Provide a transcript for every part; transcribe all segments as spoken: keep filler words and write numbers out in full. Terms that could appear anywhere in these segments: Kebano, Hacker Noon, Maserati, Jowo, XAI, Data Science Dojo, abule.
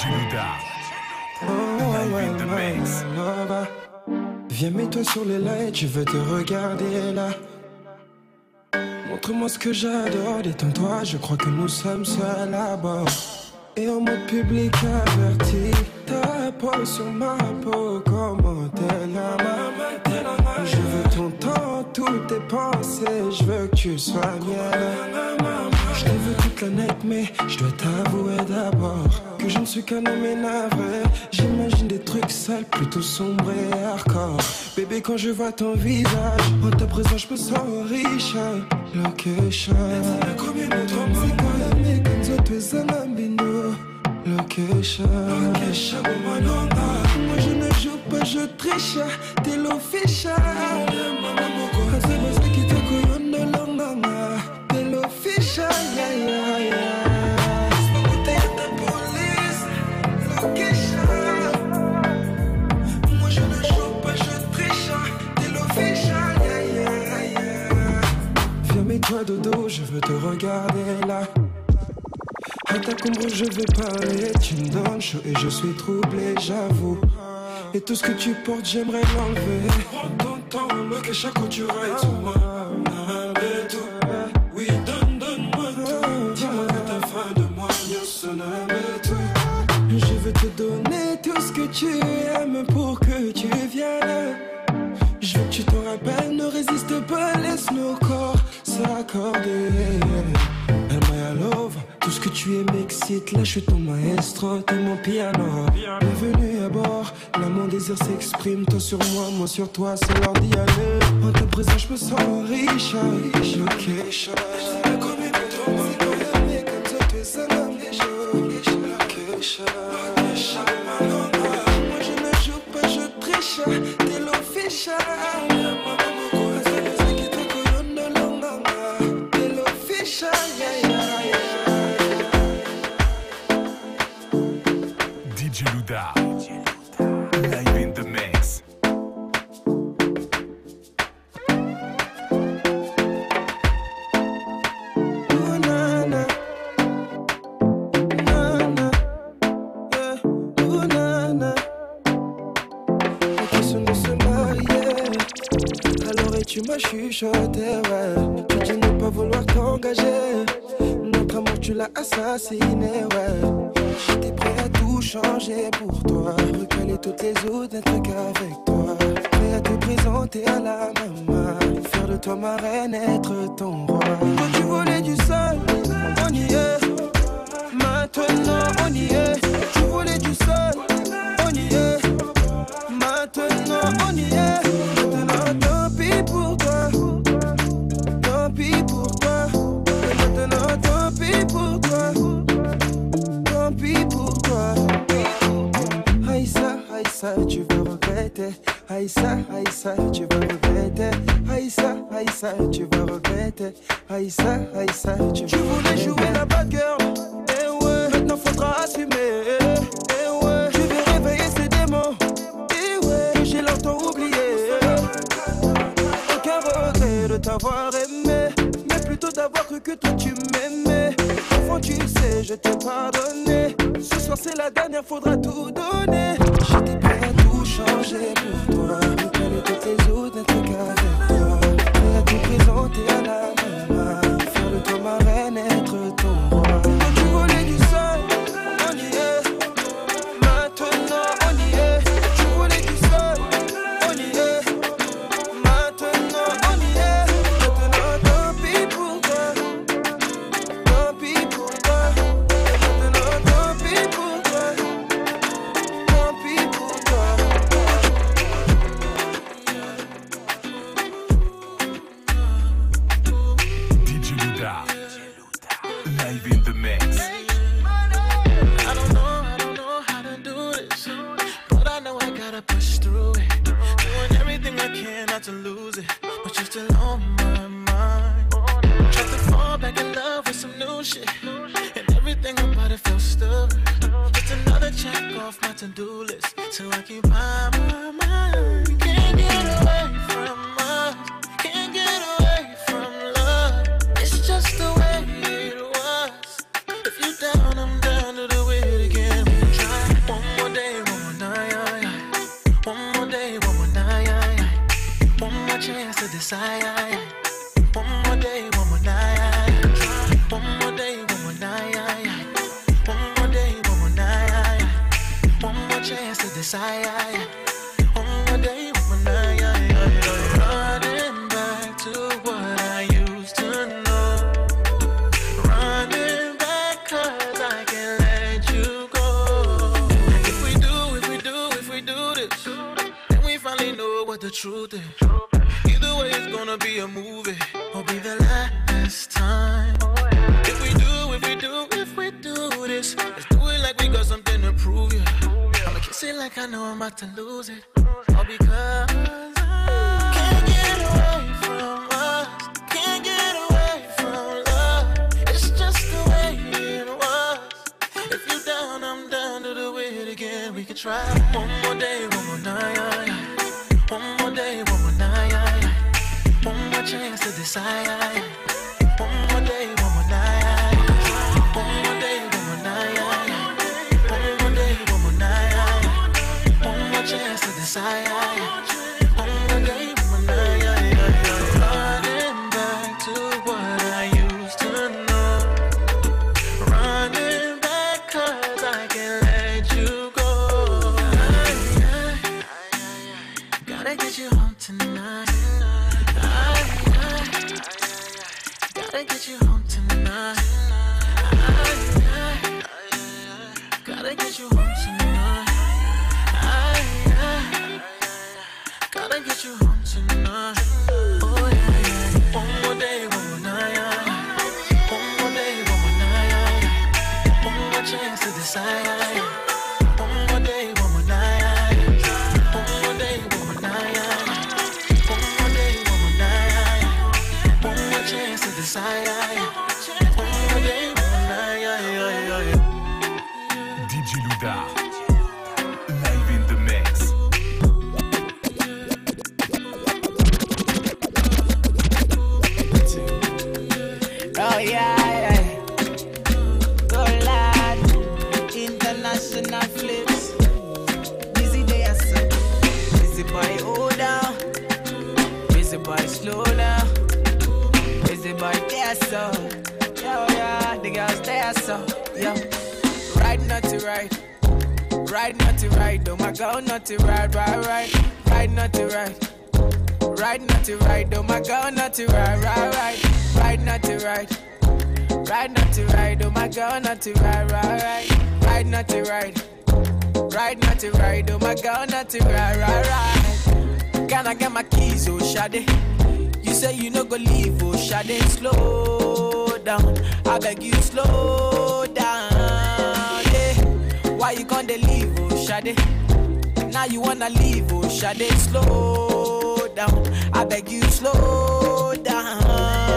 Juda. Live in the mix. Viens mets-toi sur les lights, je veux te regarder là. Montre-moi ce que j'adore, détends-toi, je crois que nous sommes seuls à bord. Et en mode public averti, ta peau sur ma peau, comment t'es la maman. Je veux ton temps, toutes tes pensées, je veux que tu sois mienne. Je te veux toute la night, mais je dois t'avouer d'abord que je ne suis qu'un homme navré. J'imagine des trucs sales, plutôt sombres et hardcore. Bébé, quand je vois ton visage, en ta présence, je me sens riche. Location. Location. Moi je ne joue pas, je triche. T'es l'office. Yeah, yeah, yeah. C'est ma bouteille de police, location. Moi je ne joue pas, je triche. T'es l'official, yeah, yeah, yeah. Viens mets-toi dodo, je veux te regarder là. À ta combre je vais parler. Tu me donnes chaud et je suis troublé, j'avoue. Et tout ce que tu portes j'aimerais l'enlever. Prends ton temps, le cachet quand tu raides sur moi. Je veux te donner tout ce que tu aimes pour que tu viennes. Je veux que tu t'en rappelles, ne résiste pas, laisse nos corps s'accorder. Am I love? Tout ce que tu es m'excite, là je suis ton maestro, t'es mon piano. Bienvenue à bord, là mon désir s'exprime, toi sur moi, moi sur toi, c'est l'heure d'y aller. En ta présence je me sens riche, riche, riche. Location. Moi je ne joue pas, je triche. T'es l'official. T'es l'official. D J Luda. Live in the mix. Tu m'as chuchoté, ouais. Tu dis ne pas vouloir t'engager. Notre amour, tu l'as assassiné, ouais. J'étais prêt à tout changer pour toi. Recaler toutes les autres, n'être qu'avec toi. Prêt à te présenter à la maman. Faire de toi ma reine, être ton roi. Quand tu voulais du sol, on y est. Maintenant, on y est. Tu voulais du sol, on y est. Maintenant, on y est. Pour toi, tant pis pour toi. Et maintenant, tant pis pour toi, tant pis pour toi. Aïssa, Aïssa, tu vas regretter. Aïssa, Aïssa, tu vas regretter. Aïssa, Aïssa, tu vas regretter. Aïssa, Aïssa, tu vas regretter. Tu voulais jouer la bad girl, eh ouais. Maintenant faudra assumer, eh ouais. Je vais réveiller ces démons, eh ouais. Que j'ai longtemps oublié. De t'avoir aimé, mais plutôt d'avoir cru que toi tu m'aimais. Enfant tu sais, je t'ai pardonné. Ce soir c'est la dernière, faudra tout donner. J'étais prêt à tout changer pour toi. Recaler toutes tes autres, n'être qu'avec toi. Prêt à te présenter à la maman. Faire de toi ma reine, être ton roi. Quand tu voulais du sol, on y est. Maintenant on y est. Tu voulais du sol, on y est. Down, I'm down to do it again. Try last time. If we do, if we do, if we do this, let's do it like we got something to prove, yeah. I'ma kiss it like I know I'm about to lose it, all because I can't get away from us, can't get away from love. It's just the way it was. If you down, I'm down to do it again. We could try one more day, one more night, one more day, one more night. One more chance to decide. One more day, one more night. One more day, one more night. One more day, one more night. One more chance to decide. One more day, one more night. Running back to what I used to know. Running back 'cause I can't let you go. I, I, I, gotta get you home tonight. Gotta get you home tonight. I, I, I, gotta get you home tonight. I, I, I, gotta get you home tonight. Oh yeah, yeah. One more day, one more night. One more day, one more night. One more chance to decide. D J Luda, live in the mix. Oh yeah, yeah. Go lad, international flips. Busy day, I say. Busy boy, hold down. Busy boy, slow down. But they're so, yo, yeah, the girls they're so, yo. Ride not to ride, ride not to ride, oh my girl not to ride, ride, ride, ride not to ride, ride not to ride, oh my girl not to ride, ride, ride, ride not to ride, ride not to ride, oh my girl not to ride, ride, ride, ride not to ride, ride not to ride, oh my girl not to ride, ride, ride. Can I get my keys, oh Shade? You say you no go leave, oh Shade, slow down. I beg you, slow down. Yeah. Why you gonna leave, oh Shade? Now you wanna leave, oh Shade, slow down. I beg you, slow down.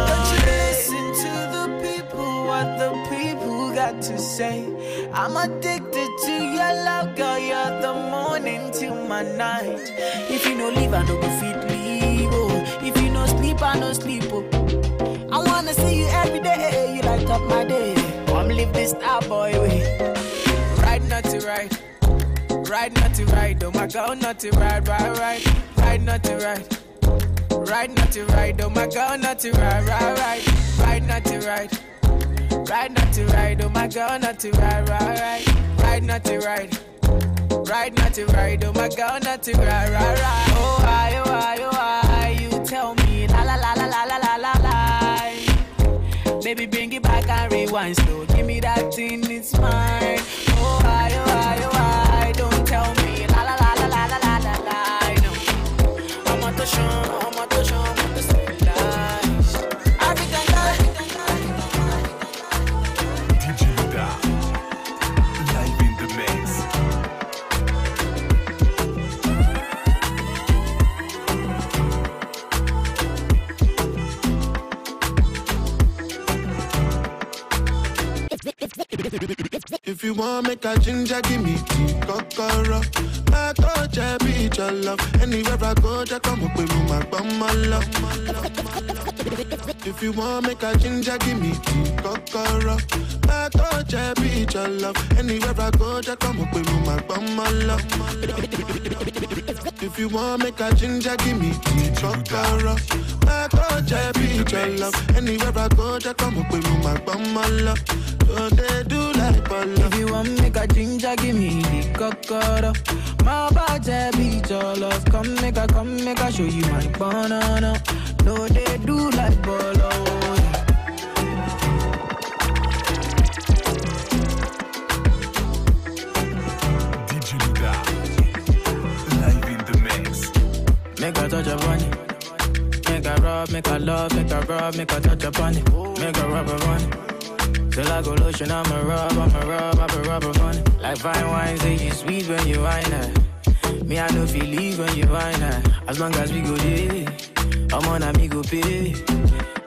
Don't you listen to the people, what the people got to say. I'm addicted to your love, girl. You're the morning till my night. If you no leave, I no go feed me, oh. If you no sleep, I no sleep, oh. I wanna see you every day. You light up my day. Come live this star boy way. Ride not to ride, ride not to ride, oh my girl not to ride, ride, ride, ride not to ride, ride not to ride, oh my girl not to ride, ride, ride, ride not to ride, ride not to ride, oh my girl not to ride, ride, ride, ride not to ride, ride not to ride, oh my girl not to ride, ride, ride. Oh I, oh I, oh I. Tell me, la la la la la la la la. Baby, bring it back and rewind slow. Give me that thing, it's mine. Oh, I, oh, I, oh, I. Don't tell me, la la la la la la la la la. No, I'm on the show, I'm on the show, I'm on the street. African guy, D J Luda, live in the mix. If you want make a ginger, give me tea, kokoro. My touch, I be your love. Anywhere I go, just come up with me, my bum, my love. If you want make a ginger, give me tea, kokoro. My touch, I be your love. Anywhere I go, just come up with me, my bum, my love. If you want make a ginger, give me tea, kokoro. My touch, I be your love. Anywhere I go, just come up with me, my bum, my love. They do like Allah. If you want make a ginger, give me the kokoro. My body beat your love. Come make a, come make a show you my banana. No, they do like Allah. D J Luda, live in the mix. Make a touch of one, make a rub, make a love, make a a grab, make a touch upon it. Make a rubber bunny. Till I go lotion, I'm a rub, I'm a rub, I'm a rubber bunny. Like fine wine, say you sweet when you wine her. Me, I know if you leave when you wine her. As long as we go there, I'm on a me go pay.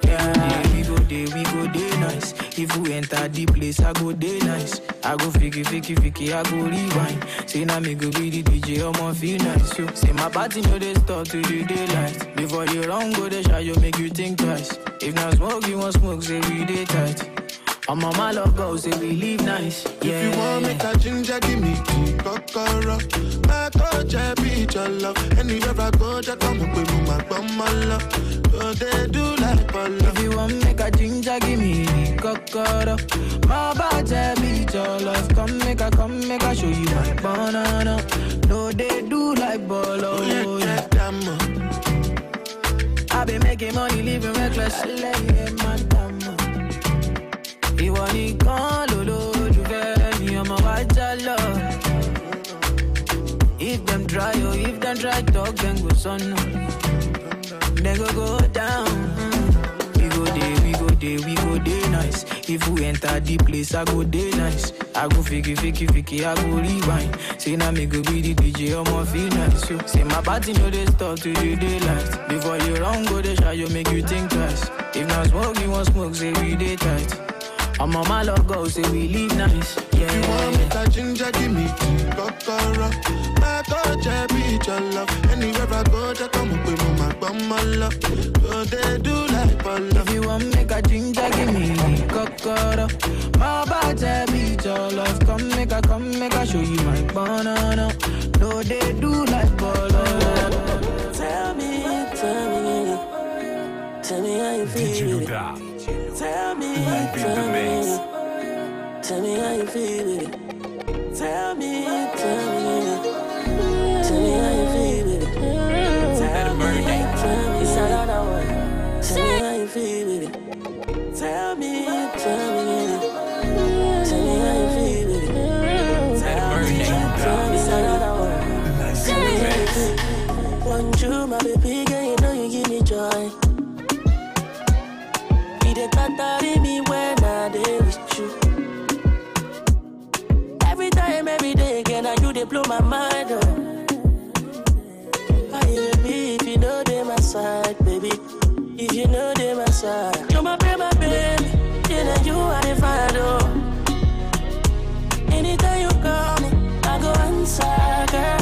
Yeah, we go there, we go there nice. If we enter the place, I go there nice. I go fiki, fiki, fiki, I go rewind. Say now me go be the D J, I'm on feel nice. So, say my party know they start to the daylight. Before you run go they shy, you make you think twice. If not smoke, you want smoke, say we dey tight. I'm on my love go, say we live nice. Yeah. If you want me to ginger, give me tea, kokoro. My coach, I be your love. Anywhere I go, I come up with my bum, my love. So they do like a love. If you want make a ginger, give me kokoro. My bad, I be your love. Come make a, come make a show you my banana. No, they do like bolo. Oh, yeah, yeah. I been making money, living reckless. You want to call Lolo, you get me on my white love. If them try, oh, if them try, talk, then go son. Then go go down. Mm. We go there, we go there, we go there nice. If we enter the place, I go there nice. I go fiki, fiki, fiki, I go rewind. Say now me go be the D J, I'm on feel nice. So, say my party know they stop to the daylight. Before you run go, they shy, you make you think twice. If not smoke, you want smoke, say we dey tight. I'm on my love go, say we live nice. Yeah. You want me to ginger, give me tea, kokoro. My coach, I be your love. Anywhere I go, I come up with my bum, my love. So they do like my love. If you want me to ginger, give me tea, kokoro. My bad, I be your love. Come make a, come make a show you my banana. No, they do like my love. Tell me, tell me, tell me how you feel. Tell me, tell me, tell me how you feel it. Tell me, tell me, tell me how you feel it. Tell me, tell me, it's another one. Tell me how you feel it. Tell me, tell me, tell me how you feel it. Tell me, tell me, it's another one. Tell me how you feel it. One true, my baby girl, you know you give me joy. They tattered me when I dey with you. Every time, every day, again, and you they blow my mind up. How you be if you know they my side, baby? If you know they my side, you're my baby, my baby. Yeah, you are the find. Anytime you call me, I go inside, girl.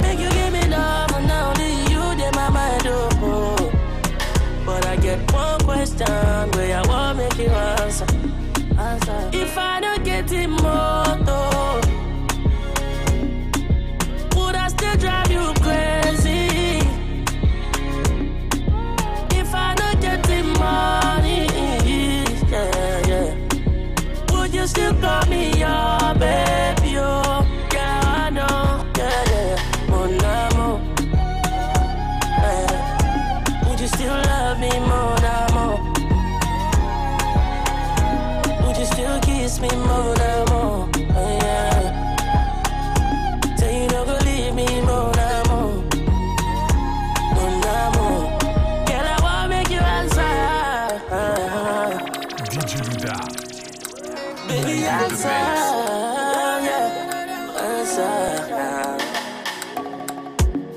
Make you give me love, and now only you they my mind up. But I get one question where I won't make you answer. answer. If I don't get it motor, would I still drive you crazy? If I don't get it money, yeah, yeah. Would you still call me your baby? Oh, yeah, I know, yeah, yeah. Mon amour, yeah. Would you still love me more? Kiss me more than more, oh yeah. Tell you don't go leave me more than more, more than more. Girl, I won't make you answer. D J Luda, baby answer, yeah,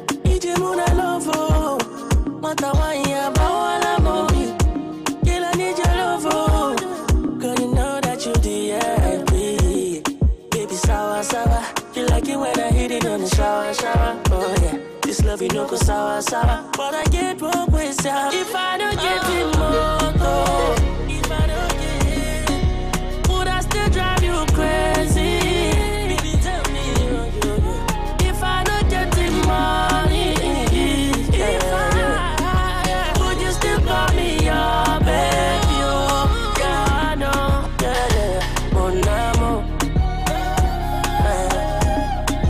answer. D J Muna love, mata wanya bawa la mobi. Girl, I need your love. Sour, you like it when I hit it on the shower, shower. Oh yeah, this love you know go sour, sour. But I get broke with sour. If I don't get it more, oh. If I don't get it, would I still drive you crazy? Baby, tell me. If I don't get it money, yeah. If I, yeah. Would you still call me your baby? Oh, yeah, I know, yeah, yeah. Mon amour.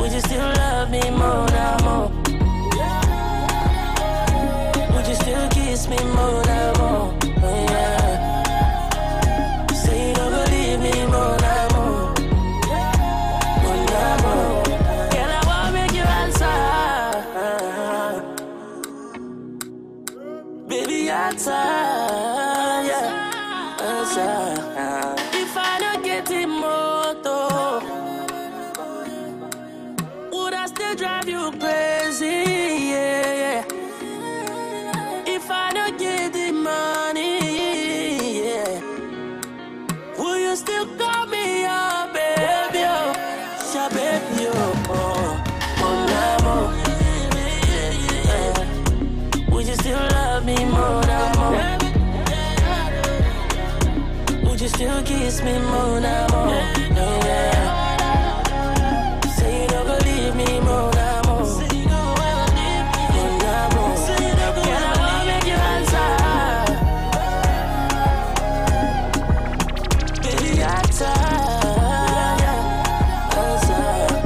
Would you still love me more than more? Would you still kiss me more than more? answer. If I don't get in moto, would I still drive you crazy? Yeah, yeah. If I don't get the money, yeah, will you still call me your baby? Oh, your baby, oh, oh, oh, yeah. Will you still love me more than more? You still kiss me more now, more, no way. Say you don't believe me more now, more. Say you don't believe me more now, more. Say you don't believe me more now, more. Girl, I wanna make you answer. Baby, answer,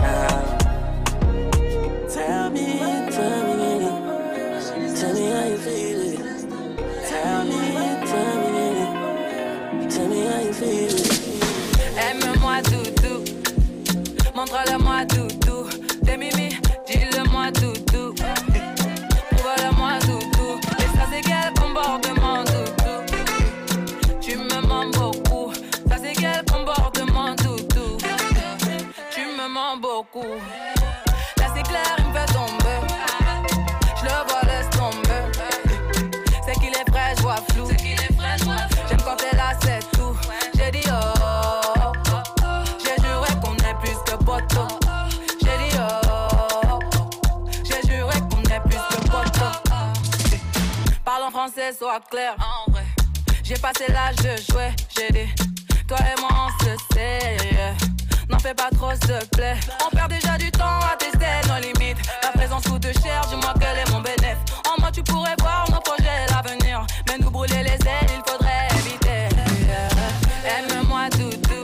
answer. Tell me, tell me, tell me how you feeling. Tell me, tell me. Aime-moi doudou, montre-le-moi doudou. T'es mimi, dis-le-moi doudou. Prouve-le-moi doudou. Et ça c'est quel comportement doudou. Tu me mens beaucoup. Ça c'est quel comportement doudou. Tu me mens beaucoup. Là c'est clair, il me fait tomber. Je le vois, laisse tomber. C'est qu'il est frais, je vois flou. J'aime quand t'es là, c'est tout. J'ai dit oh. Sois clair, en vrai. J'ai passé l'âge de jouer. J'ai dit, toi et moi on se sait. N'en fais pas trop, s'il te plaît. On perd déjà du temps à tester nos limites. Ta présence coûte cher, dis-moi quel est mon bénéfice. En moi tu pourrais voir nos projets et l'avenir. Mais nous brûler les ailes, il faudrait éviter. Aime-moi doudou,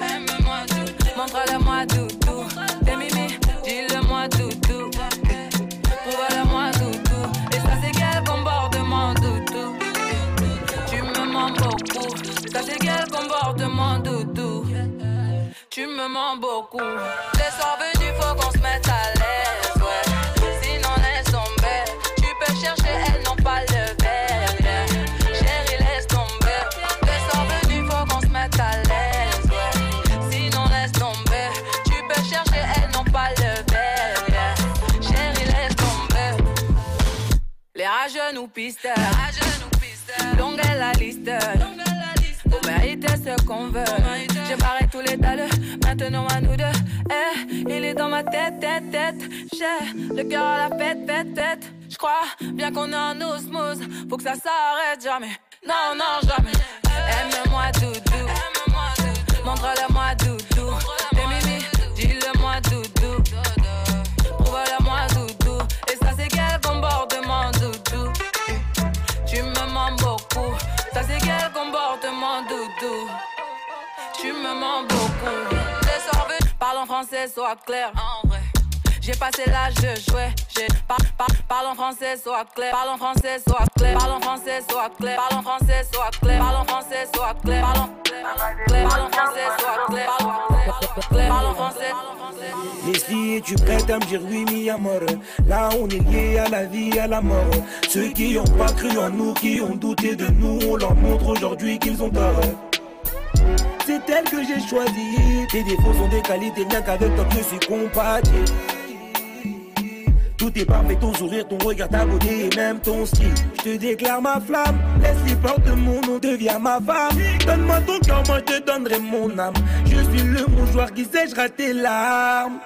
montre-le-moi doudou. T'es mimi, dis-le-moi doudou. Prouve-le-moi doudou. Et ça c'est quel comportement doudou. Beaucoup. Ça c'est quel comportement doudou. Tu me mens beaucoup. Les soirs venus faut qu'on se mette à l'aise, ouais. Sinon laisse tomber. Tu peux chercher, elles n'ont pas le verre, yeah. Chérie laisse tomber. Les soirs venus faut qu'on se mette à l'aise, ouais. Sinon laisse tomber. Tu peux chercher, elles n'ont pas le verre, yeah. Chérie laisse tomber. Les rageux nous pistent. Longue est la liste. Pour mériter ce qu'on veut. J'ai barré tous les taleux. Maintenant à nous deux. Eh, il est dans ma tête, tête, tête. J'ai le cœur à la fête, fête, fête. J'crois bien qu'on est en osmose. Faut que ça s'arrête jamais. Non, non, jamais. Aime-moi doudou. Montre-le-moi doudou. T'es mimi, dis-le-moi doudou. Prouve-le-moi doudou. Et ça c'est quel comportement doudou. Tu me mens beaucoup, ça c'est quel comportement doudou. Tu me mens beaucoup. Les sorbets, parle en français, sois clair. En vrai, j'ai passé l'âge de jouer. J'ai par par parle en français, sois clair. Parle en français, sois clair. Parle en français, sois clair. Parle en français, sois clair. Parle en français, sois clair. Parle en français, sois clair. Parle en français. Les filles, tu prêtes à me dire oui, mi amor. Là, on est lié à la vie, à la mort. Ceux qui ont pas cru en nous, qui ont douté de nous, on leur montre aujourd'hui qu'ils ont tort. C'est elle que j'ai choisi. Tes défauts sont des qualités, bien qu'avec toi je suis compatible. Tout est parfait, ton sourire, ton regard, ta beauté et même ton style. Je te déclare ma flamme, laisse les portes de mon nom, deviens ma femme. Donne-moi ton cœur, moi je te donnerai mon âme. Je suis le bon joueur qui séchera tes larmes.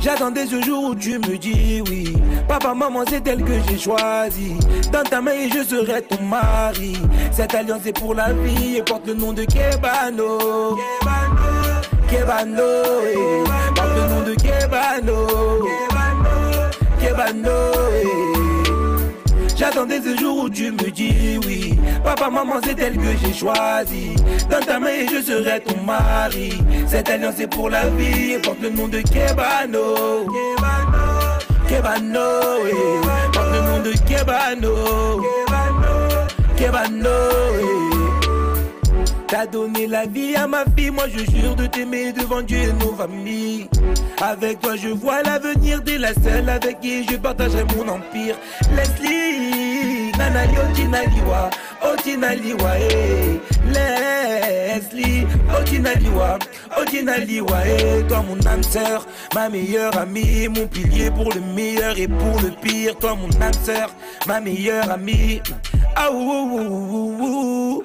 J'attendais ce jour où tu me dis oui. Papa, maman, c'est elle que j'ai choisi. Dans ta main et je serai ton mari. Cette alliance est pour la vie et porte le nom de Kebano. Kebano, Kebano, eh. Porte le nom de Kebano. Kebano, Kebano, eh. J'attendais ce jour où tu me dis oui. Papa, maman, c'est elle que j'ai choisi. Dans ta main et je serai ton mari. Cette alliance est pour la vie et porte le nom de Kebano. Kebano, Kebano, eh. Porte le nom de Kebano. Kebano, Kebano, eh. T'as donné la vie à ma fille. Moi je jure de t'aimer devant Dieu et nos familles. Avec toi je vois l'avenir. T'es la seule avec qui je partagerai mon empire. Leslie, Nana Yotinaliwa, Otinaliwa, eh. Leslie Leslie, Okinaliwa, Okinaliwa et toi mon âme sœur, ma meilleure amie, mon pilier pour le meilleur et pour le pire, toi mon âme sœur, ma meilleure amie. Ah ouh, ouh, ouh, ouh, ouh.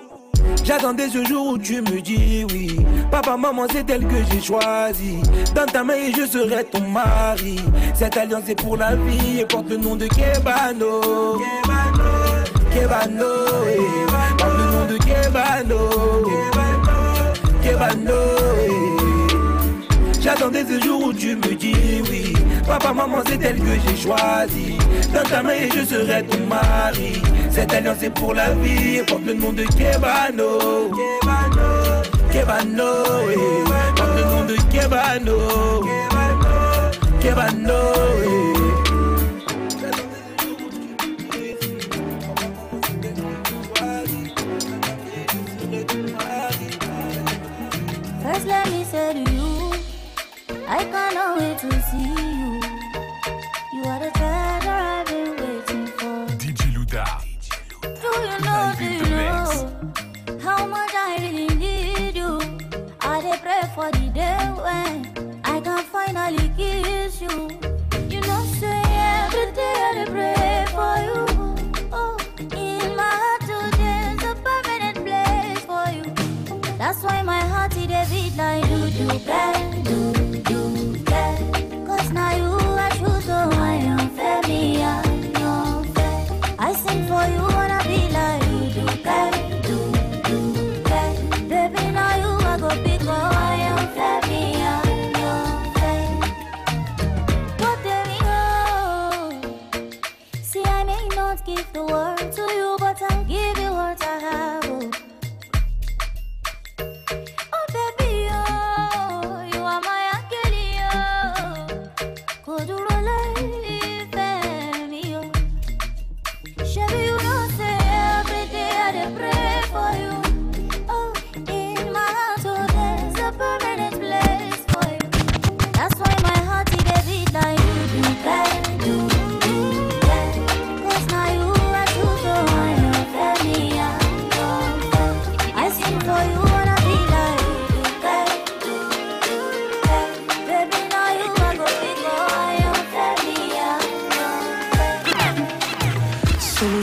J'attendais ce jour où tu me dis oui. Papa, maman, c'est elle que j'ai choisi. Dans ta main et je serai ton mari. Cette alliance est pour la vie et porte le nom de Kebano. Kebano, Kebano, eh. Porte le nom de Kebano. Kebano, Kebano, eh. J'attendais ce jour où tu me dis oui. Papa, maman, c'est elle que j'ai choisi. Dans ta main et je serai ton mari. Cette alliance est pour la vie et porte le nom de Kebano. Kebano, Kebano, eh. Porte le nom de Kebano. Kebano, Kebano, eh. First let me say to you, I can't wait to see you. You are the treasure I've been waiting for. D J Luda. Do you know, do you know how much I really need you? I dey pray for the day when I can finally kiss you. You know, say every day I dey pray for you. Oh, in my heart today is a permanent place for you. That's why my heart is a beat like do you care, do you care? 'Cause now you are true, so I am familiar. I sing for you, wanna be like you, do that, do, do that. Baby, now you are gonna be gone, I am happy on your face. But there we go. See, I may not give the word to you, but I'll give you what I have. Oh, baby, oh, you are my angel, oh. Could you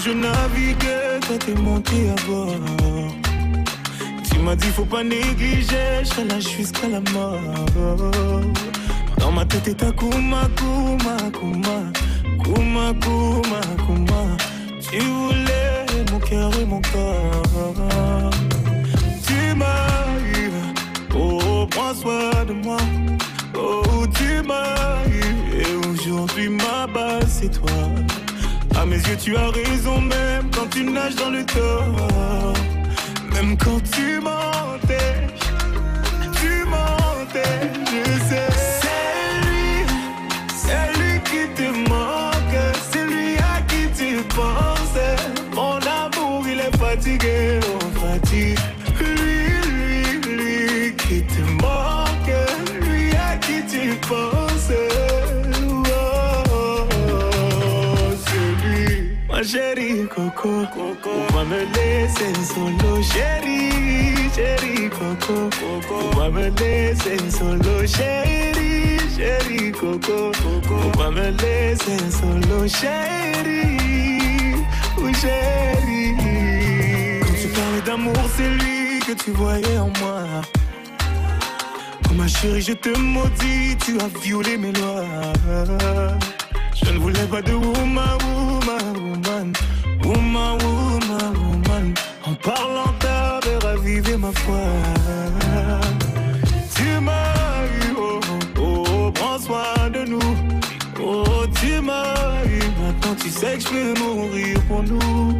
je naviguais, toi t'es monté à bord. Tu m'as dit faut pas négliger, je lâche jusqu'à la mort. Dans ma tête et ta kuma, kuma, kuma, kuma, kuma, kuma. Tu voulais mon cœur et mon corps. Tu m'arrives, oh prends soin de moi. Oh tu m'arrives, et aujourd'hui ma base c'est toi. À mes yeux tu as raison, même quand tu nages dans le tort. Même quand tu mentais, tu mentais, je sais. C'est lui, c'est lui qui te manque, c'est lui à qui tu pensais. Mon amour il est fatigué, on fatigue. Lui, lui, lui qui te manque, lui à qui tu pensais. Ma chérie coco, coco, on va me laisser solo, chérie, chérie coco, coco, on va me laisser solo, chérie, chérie coco, coco, on va me laisser solo, chérie, ou chérie. Quand tu parlais d'amour, c'est lui que tu voyais en moi. Oh ma chérie, je te maudis, tu as violé mes lois. Je ne voulais pas de woman, woman, woman, woman, woman, woman. En parlant t'avais ravivé ma foi. Tu m'as eu, oh, oh, oh, prends soin de nous. Oh, tu m'as eu, maintenant tu sais que je peux mourir pour nous.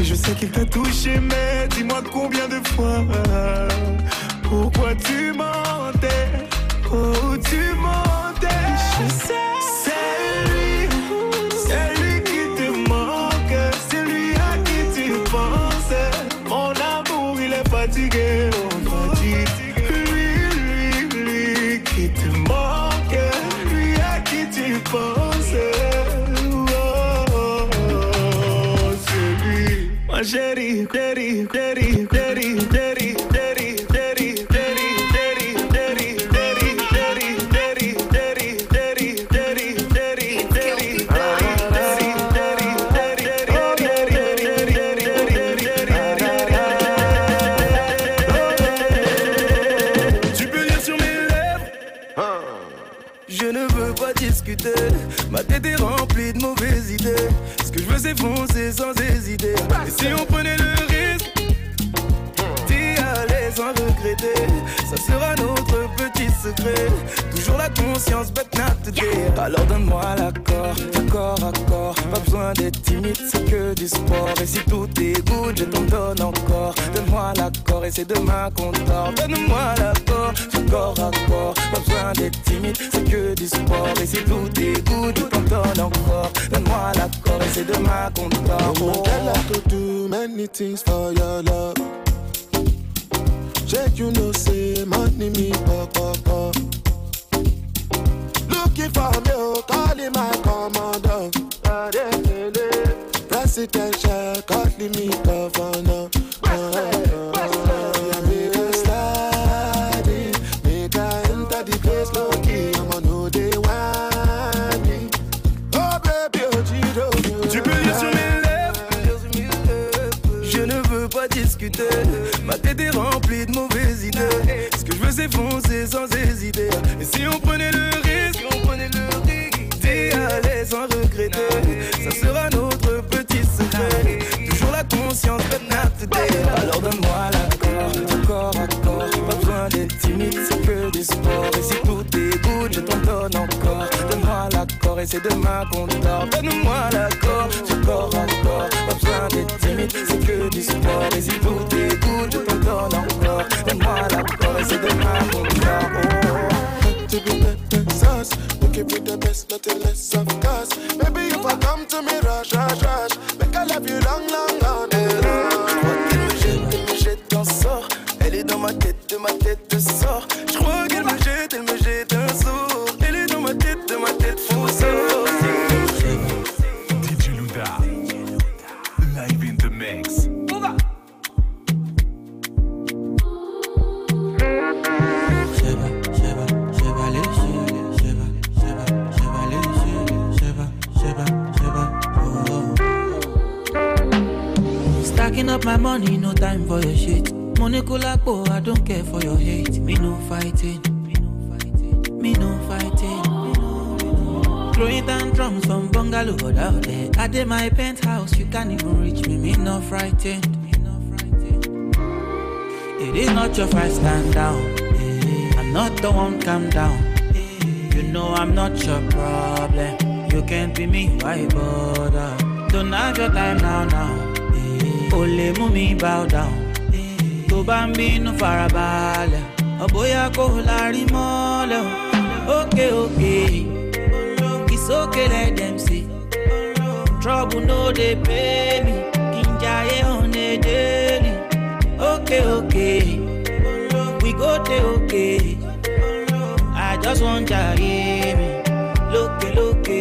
Et je sais qu'il t'a touché, mais dis-moi combien de fois. Pourquoi tu mentais, oh, tu mentais, je sais. Ma chérie, chérie, chérie, chérie, chérie, chérie, chérie. regretter. Ça sera notre petit secret. Toujours la conscience bête n'a te dire. Alors donne-moi l'accord, accord, accord. Pas besoin d'être timide, c'est que du sport. Et si tout est good, je t'en donne encore. Donne-moi l'accord et c'est demain qu'on dort. Donne-moi l'accord, accord, accord. Pas besoin d'être timide, c'est que du sport. Et si tout est good, je t'en donne encore. Donne-moi l'accord et c'est demain qu'on dort. Oh, I could do many things for your love. Check, you know, say money me pop, pop, pop. Looking for me, calling my commander. Presidential, calling me governor. Yeah, make a study, make a enter the place low key. I'm on who they want me. Oh baby, oh Giro. Tu peux sur mes lèvres. Je ne veux pas discuter. Ma tête est remplie de mauvaises idées. Ce que je veux c'est foncer sans hésiter. Et si on prenait le risque, on prenait le risque. T'es à l'aise sans regretter. Ça sera notre petit secret. Toujours la conscience bête n'a te dire. Alors donne-moi l'accord, accord, accord. Pas besoin d'être timide, c'est que du sport. Et si tout est good, je t'en donne encore. Donne-moi l'accord et c'est demain qu'on dort. Donne-moi l'accord, accord, accord. Pas besoin d'être timide, c'est que du sport. Et si tout est good, je t'en donne encore. Donne-moi l'accord et c'est demain qu'on dort. To be the best sauce, looking for the best, nothing less of course. Maybe if I come to me, rush, rush, rush. Make I love you long, long, long, long. Qu'elle me jette, elle me jette, t'en sort. Elle est dans ma tête, de ma tête, te sort. Je crois qu'elle me jette, elle me jette un sort. Elle est dans ma tête, de ma tête, faut sort. D J Luda, live in the mix. Stacking up my money, no time for your shit. Money kulapo, I don't care for your hate. Me no fighting, me no fighting, me no fighting. Throwing down drums from bungalow out there. I did my penthouse, you can't even reach me. Me no frightened, me no frightened. It is not your fight, stand down. I'm not the one, calm down. You know I'm not your problem. You can't be me, why bother? Don't have your time now, now. Ole mú mi bow down. Tó bá ń bínú farabalẹ̀. Ọ̀bóyá kò lárí mọ́lẹ̀. Okay, okay. It's okay, let them see. Trouble no dey pay me. Kinjaye on a daily. Okay, okay. We go dey okay. I just want jaye me. Lókè lókè.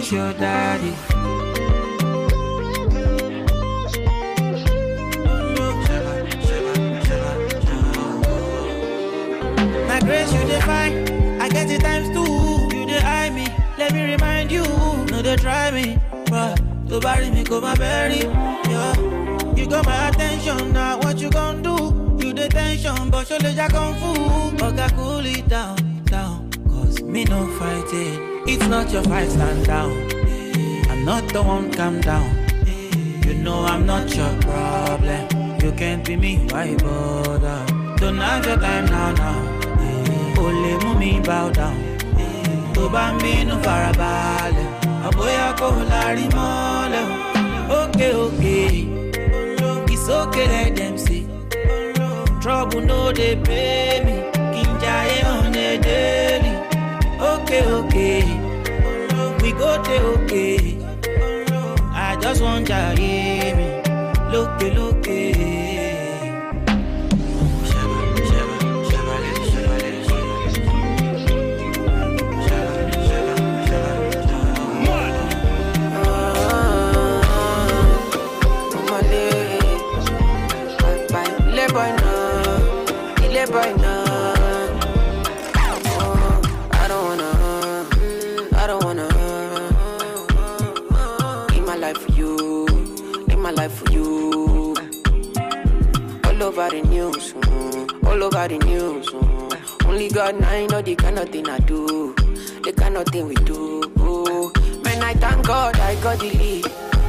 It's your daddy. My grace you define. I get it times two. You dey eye me. Let me remind you. No dey try me, but to bury me go my berry. Yeah, you got my attention. Now what you gon' do? You dey tension, but surely ya kung fu. Oga cool it down, down. Cause me no fighting. It's not your fight, stand down. I'm not the one, calm down. You know I'm not your problem. You can't be me, why bother? Don't have your time now, now. Ole mú mi bow down. Tó bá ń bínú farabalẹ̀. Ọ̀bóyá kò lárí mọ́lẹ̀. Okay, okay. It's okay, let them see. Trouble no dey pay me. Kinjaye on a daily. Okay, okay, we go dey okay. I just want ya hear me, look, look. All over the news, mm. Only God, I know the kind of thing I do. the kind of thing we do. Oh, man, I thank God I got the lead.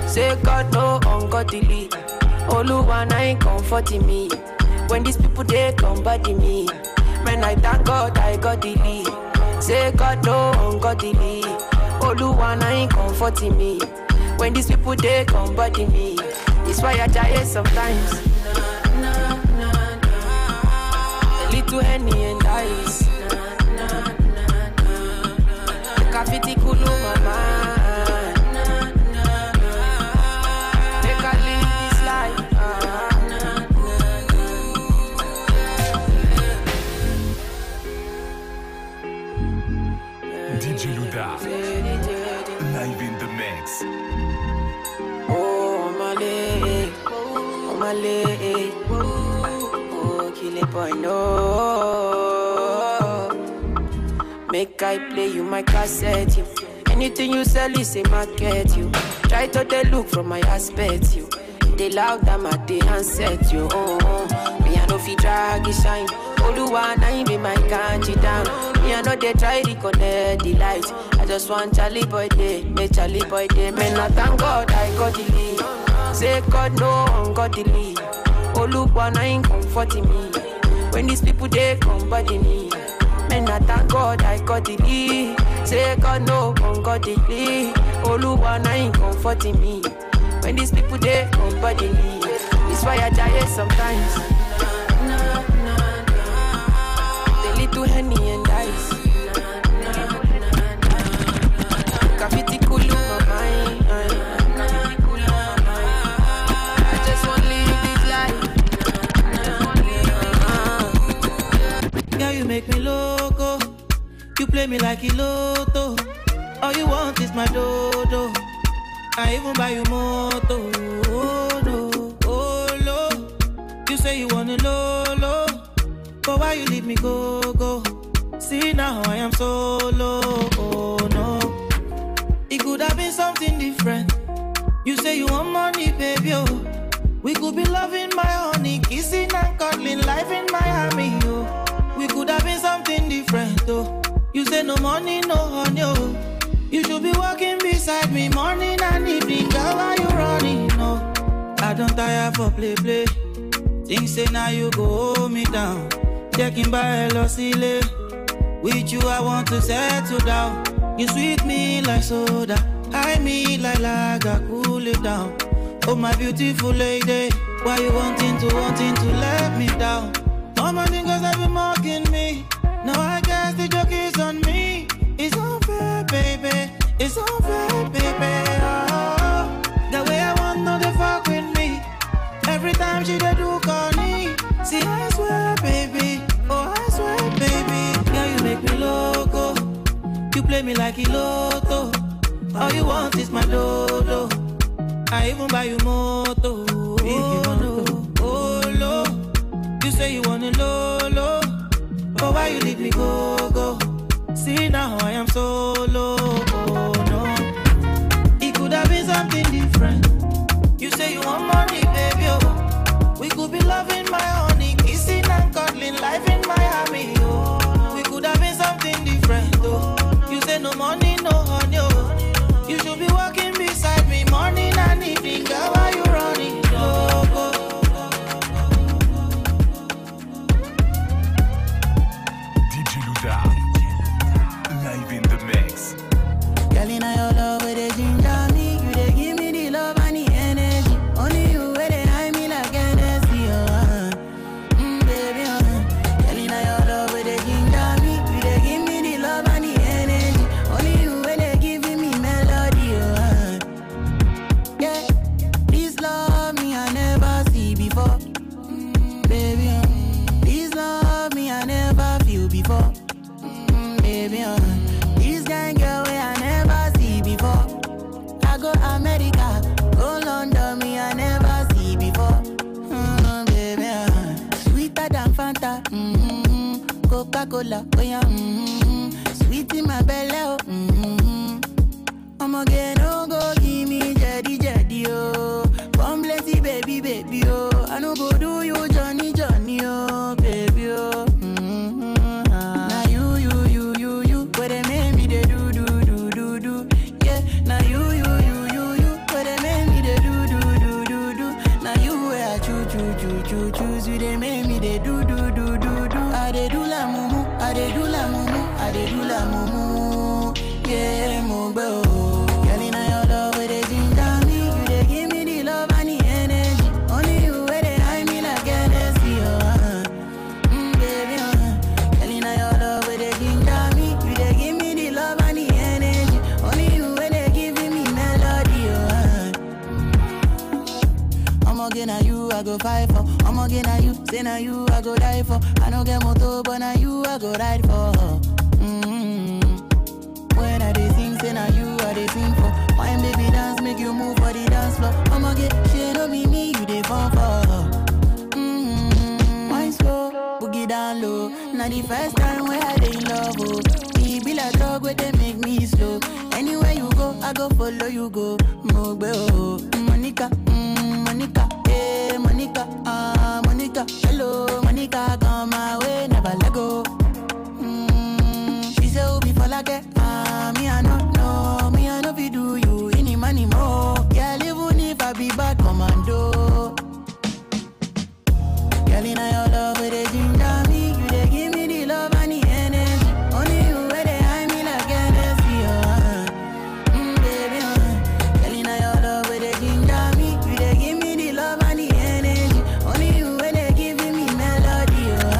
Say God no ungodly. Oluwa I ain't comforting me. When these people they come body me. Man, I thank God I got the lead. Say God no ungodly. Oluwa I ain't comforting me. When these people they come body me. It's why I die sometimes. To any and ice. The kafiti kulu mama. Make I live this life. Uh-huh. D J Luda, live in the mix. Oh Omale, Omale, oh Kile Poino. Make I play you my cassette, you. Anything you sell is a market, you. Try to they look from my aspect, you. They loud that my day and set, you. Oh, oh. Me I know fi drag it shine. Oluwa na him be my kanji down. Me I know they try to connect the light. I just want Charlie boy day, me Charlie boy day. Man, I thank God I got the lead. Say God no one got the lead. Oluwa na him comforting me. When these people they come body me. And I thank God I got the lead. Say God no one got the lead. Oluwa na ain't comforting me. When these people they come body me. It's why I die sometimes. They lead to Henny and dice. Kafiti kulu mama. Make me loco, you play me like Iloto. All you want is my dodo. I even buy you moto. Oh no, oh lo. You say you wanna lolo, but why you leave me go go? See now I am solo. Oh no, it could have been something different. You say you want money, baby. Oh, we could be loving my honey, kissing and cuddling, life in Miami. Oh. We could have been something different, though. You say no money, no honey, oh. You should be walking beside me morning and evening. Girl, why you running? No, I don't tire for play, play. Things say now you go hold me down. Checking by L O C L E. With you, I want to settle down. You sweet me like soda. I me like lager, cool it down. Oh, my beautiful lady. Why you wanting to, wanting to let me down? All my niggas have been mocking me. Now I guess the joke is on me. It's unfair, baby. It's unfair, baby. Oh, the way I want, no, they fuck with me. Every time she they do call me. See, I swear, baby. Oh, I swear, baby. Girl, you make me loco. You play me like Iloto. All you want is my dodo. I even buy you moto. Oh, no. You say you wanna lolo, but why you leave me go go? See now I am solo. Oh no, it could have been something different. You say you want money, baby. Oh, we could be loving my honey, kissing and cuddling, life in Miami. Oh, we could have been something different. Oh, you say no money, no honey. Oh, you should be walking beside me morning and evening. Girl, why you running? Oh, go. Now your love with the ginger me. You they give me the love and the energy. Only you where they hide me like N S C. Oh, mm, baby, oh. Girl, now your love with the ginger me. You they give me the love and the energy. Only you where they giving me melody. Oh, yeah. This love me I never see before, mm, baby, oh. This love me I never feel before, mm, baby, oh. This gang girl where I go America, go London, me I never see before. Mm, baby, uh, sweeter than Fanta, mm-hmm. Coca-Cola, oh yeah, mm-hmm. Sweet in my belly, oh, mm-hmm. I'ma get no go, give me jetty, jetty, oh. Come bless you, baby, baby, oh. I no go do you, Johnny, Johnny, oh, baby, oh. Mm-hmm. Uh, now you, you, you, you, you, where they make me, they la mumu, yeah, mo bro. Girl, in your love, where they ding down me, you they give me the love and the energy. Only you where they hide me like an S E O. Uh-huh. Mm, baby, uh-huh. Girl, in your love, where they ding down me, you they give me the love and the energy. Only you where they giving me melody. Uh-huh. I'm again at you, I go fight for. I'm again at you, say now you, I go die for. I don't get moto, but now you, I go ride for. Mm-hmm. When I they sing, say now you are they sing for. Why baby dance, make you move for the dance floor. I'ma get shit on me, me, you they fall for. Mm-hmm. Wine slow, boogie down low. Now the first time where I they in love, oh. It be like dog where they make me slow. Anywhere you go, I go follow you go. Mogbe oh, Monica, mm, Monica, hey Monica, ah uh, Monica, hello Monica, come my way, never let go. Ah, me I don't know, me I know if you do you any money more. Yeah, even if I be bad commando. Girl, in your love where they ginger me, you they give me the love and the energy. Only you where they hide me like an S E O. Mm, baby, uh. Girl, in your love where they ginger me, you they give me the love and the energy. Only you where they giving me melody. Uh.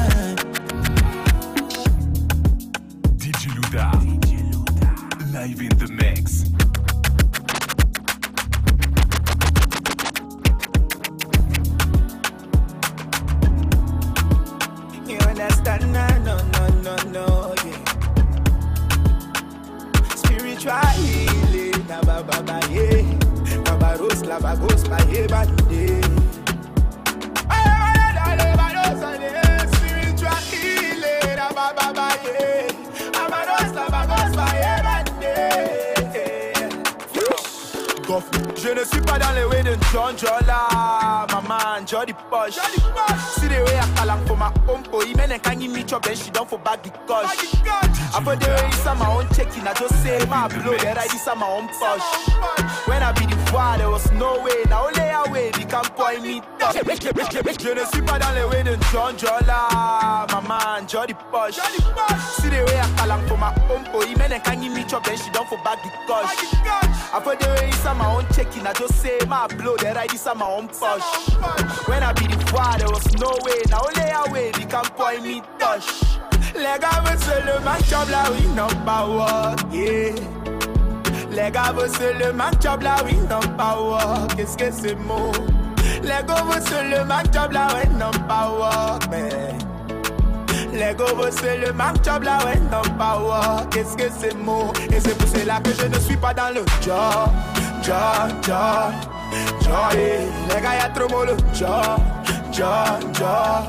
D J Luda. Live in the mix. You understand? No, no, no, no, yeah. Spiritual healing, na ba ba ba yeah. Na ba rose, la ba ghost, ba yeah, ba today. I don't know about those on the spiritual healing, na ba ba ba yeah. Na ba rose, la ba ghost, ba yeah. Je ne suis pas dans les way de John Jola. Maman, Jody Posh. See the way I call up for my own boy. Men and can you meet your bench? She don't for bad because I put the way it's on my own checking. I just say my blow that I did on my own posh. When I be the voir, there was no way. Now only a way they can point me down. Je ne suis pas dans les way de John Jola. Maman, Jody Posh. See the way I call up for my own boy. Men and can you meet your bench? She don't for bad because I put the way it's on my own checking, I just say my blow, they ride this on my own push. When I be the voir, there was no way, now only a way, they can point me touch. Les gars veulent se le match-up là, oui, number one, yeah. Les gars veulent se le match-up là, oui, number one, qu'est-ce que c'est mot? Les gars veulent se le match-up là, ouais, number one, man. Les gars veulent se le match-up là, ouais, number one, qu'est-ce que c'est mot? Et c'est pour cela que je ne suis pas dans le job. John, John, John, les gars y'a trop mollo. John, John, John,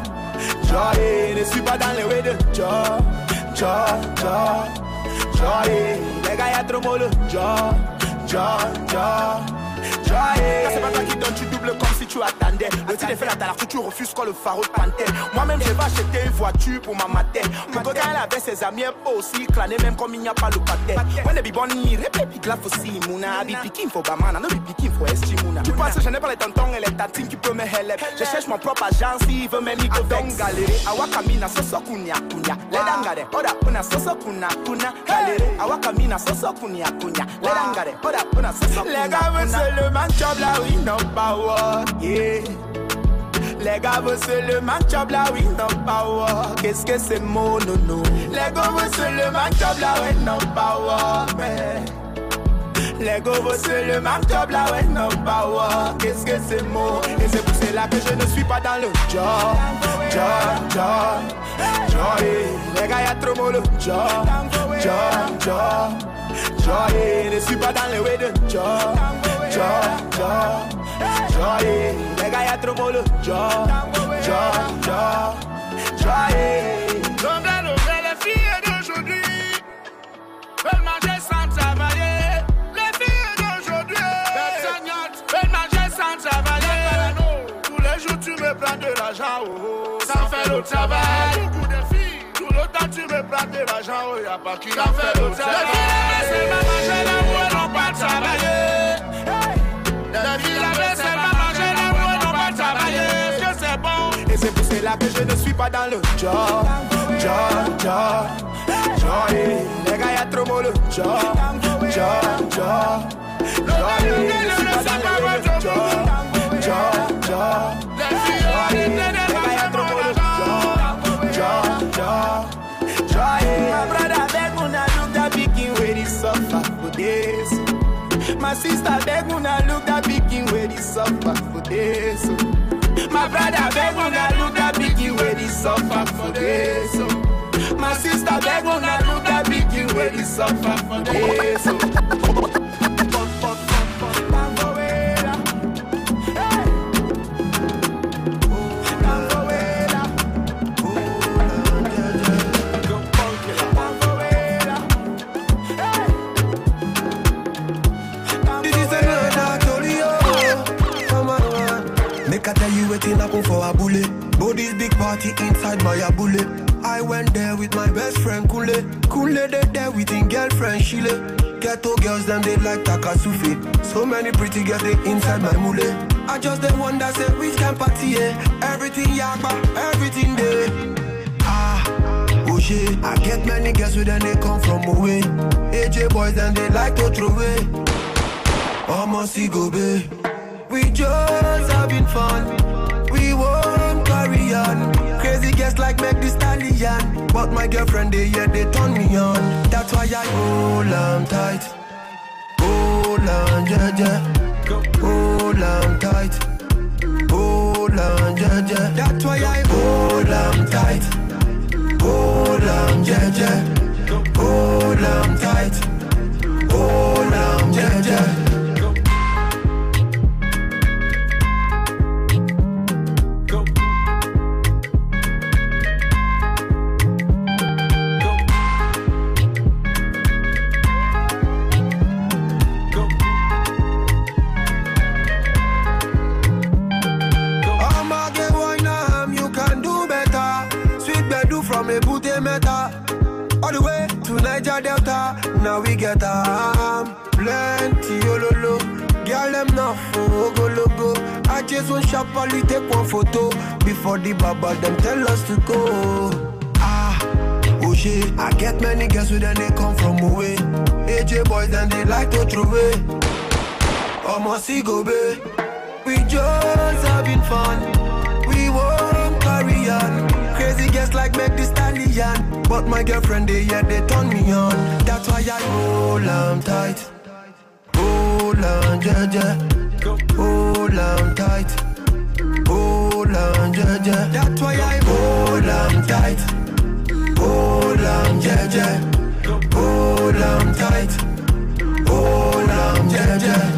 John, ne suis pas dans les way de John, John, John, John, les gars y'a trop mollo. John, John, John, John, c'est pas toi qui donne, tu doubles comme si tu attendais. Le titre est fait la talent, tu refuses quand le pharaon panthère. Moi-même je vais acheter une voiture pour ma matin. Mon gars elle avait ses amis, elle peut aussi claner même comme il n'y a pas le patin. When they be born me, répète la faucille, mouna. I be picking for Bamana, no be picking for S G mouna. Tu penses que je n'ai pas les tontons et les tatines qui peut me help. Je cherche mon propre agence, il veut même nico vex. Galérer, awa kamina soso kunya kunya. Les dangare, oda puna soso kuna kuna. Galérer, awa kamina soso kunya kunya. Les dangare, oda puna soso kuna. Les gars veulent se le match-up là, oui, number one, yeah. Les gars veulent se le match-up là, oui, number one. Qu'est-ce que c'est mon nono? Les gars veulent se le match-up là, oui, number one, man. Les gars veulent se le match-up là, oui, number one. Qu'est-ce que c'est mon? Et c'est pour cela que je ne suis pas dans le job, job, job, job. Les gars y'a trop mollo, job, job, job. Joy, ne suis pas dans le way de Joy, Joy, Joy, Joy, les gars y'a trop mollo, Joy, Joy, Joy, Joy. L'ombre, l'ombre, les filles d'aujourd'hui veulent manger sans travailler. Les filles d'aujourd'hui veulent manger sans travailler. Tous les jours tu me prends de l'argent, oh, sans faire le travail. Quand tu me prends de l'argent, oh, y'a pas qui t'en fait le travail. Les filles la baisse, elles la voix, elles n'ont pas travaillé. Les filles la baisse, elles la mangé, la voix, elles n'ont pas travaillé. Est-ce que c'est bon? Et c'est pour cela que je ne suis pas dans le job, job, job, job. Les follow Jah, Jah, Jah. Nobody is gonna stop Jah, Jah, Jah. Nobody is gonna follow Jah, Jah, Jah. My brother beg una look that pikin where he suffer for this. My sister beg una look that pikin where he suffer for this. My brother beg una look that pikin where he suffer for this. My sister, they gonna look at me, you will suffer for this. This is another story, oh, come on. Make I tell you waiting I go for abule. Body's big party inside my abule. I went there with my best friend Kule. Kule they there with his girlfriend Shile. Ghetto girls them they like Takasufi. So many pretty girls they inside my mule. I just the one that say we can party, eh? Everything yakba, everything there. Ah, oh shit. I get many girls with them they come from away. A J boys and they like to throw away. Almost go be. We just having fun. We won't carry on. Crazy guests like make this stallion. But my girlfriend, they yeah, they turn me on. That's why I hold on tight. Hold on, yeah, yeah. Hold on tight. Hold on, yeah, yeah. That's why I hold on tight. Hold on, yeah, yeah. Hold on tight. Hold on, yeah, yeah. All the way to Niger Delta, now we get um, plenty ololo. Girl, them now for go logo. I just want shop only take one photo before the baba them tell us to go. Ah, oh shit, I get many girls with them they come from away. A J boys and they like to throw away. Almost go be. We just having fun. We won't carry on. Crazy guests like make this stallion. But my girlfriend, they yeah, they turn me on. That's why I hold on tight. Hold on, yeah, yeah. Hold on tight. Hold on, yeah, yeah. That's why I hold on tight. Hold on, yeah, yeah. Hold on tight. Hold on, yeah, yeah.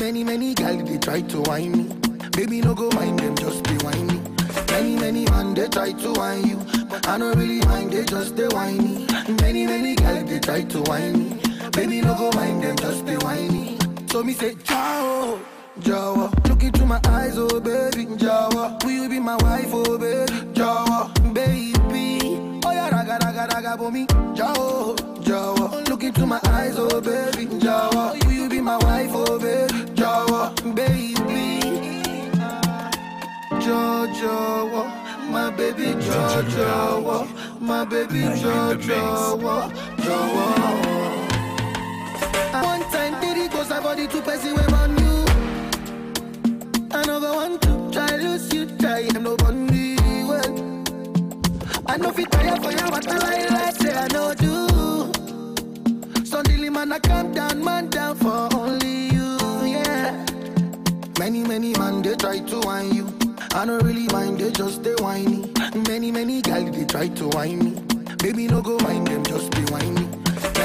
Many, many gals, they try to whine me. Baby, no go whine them, just be whine me.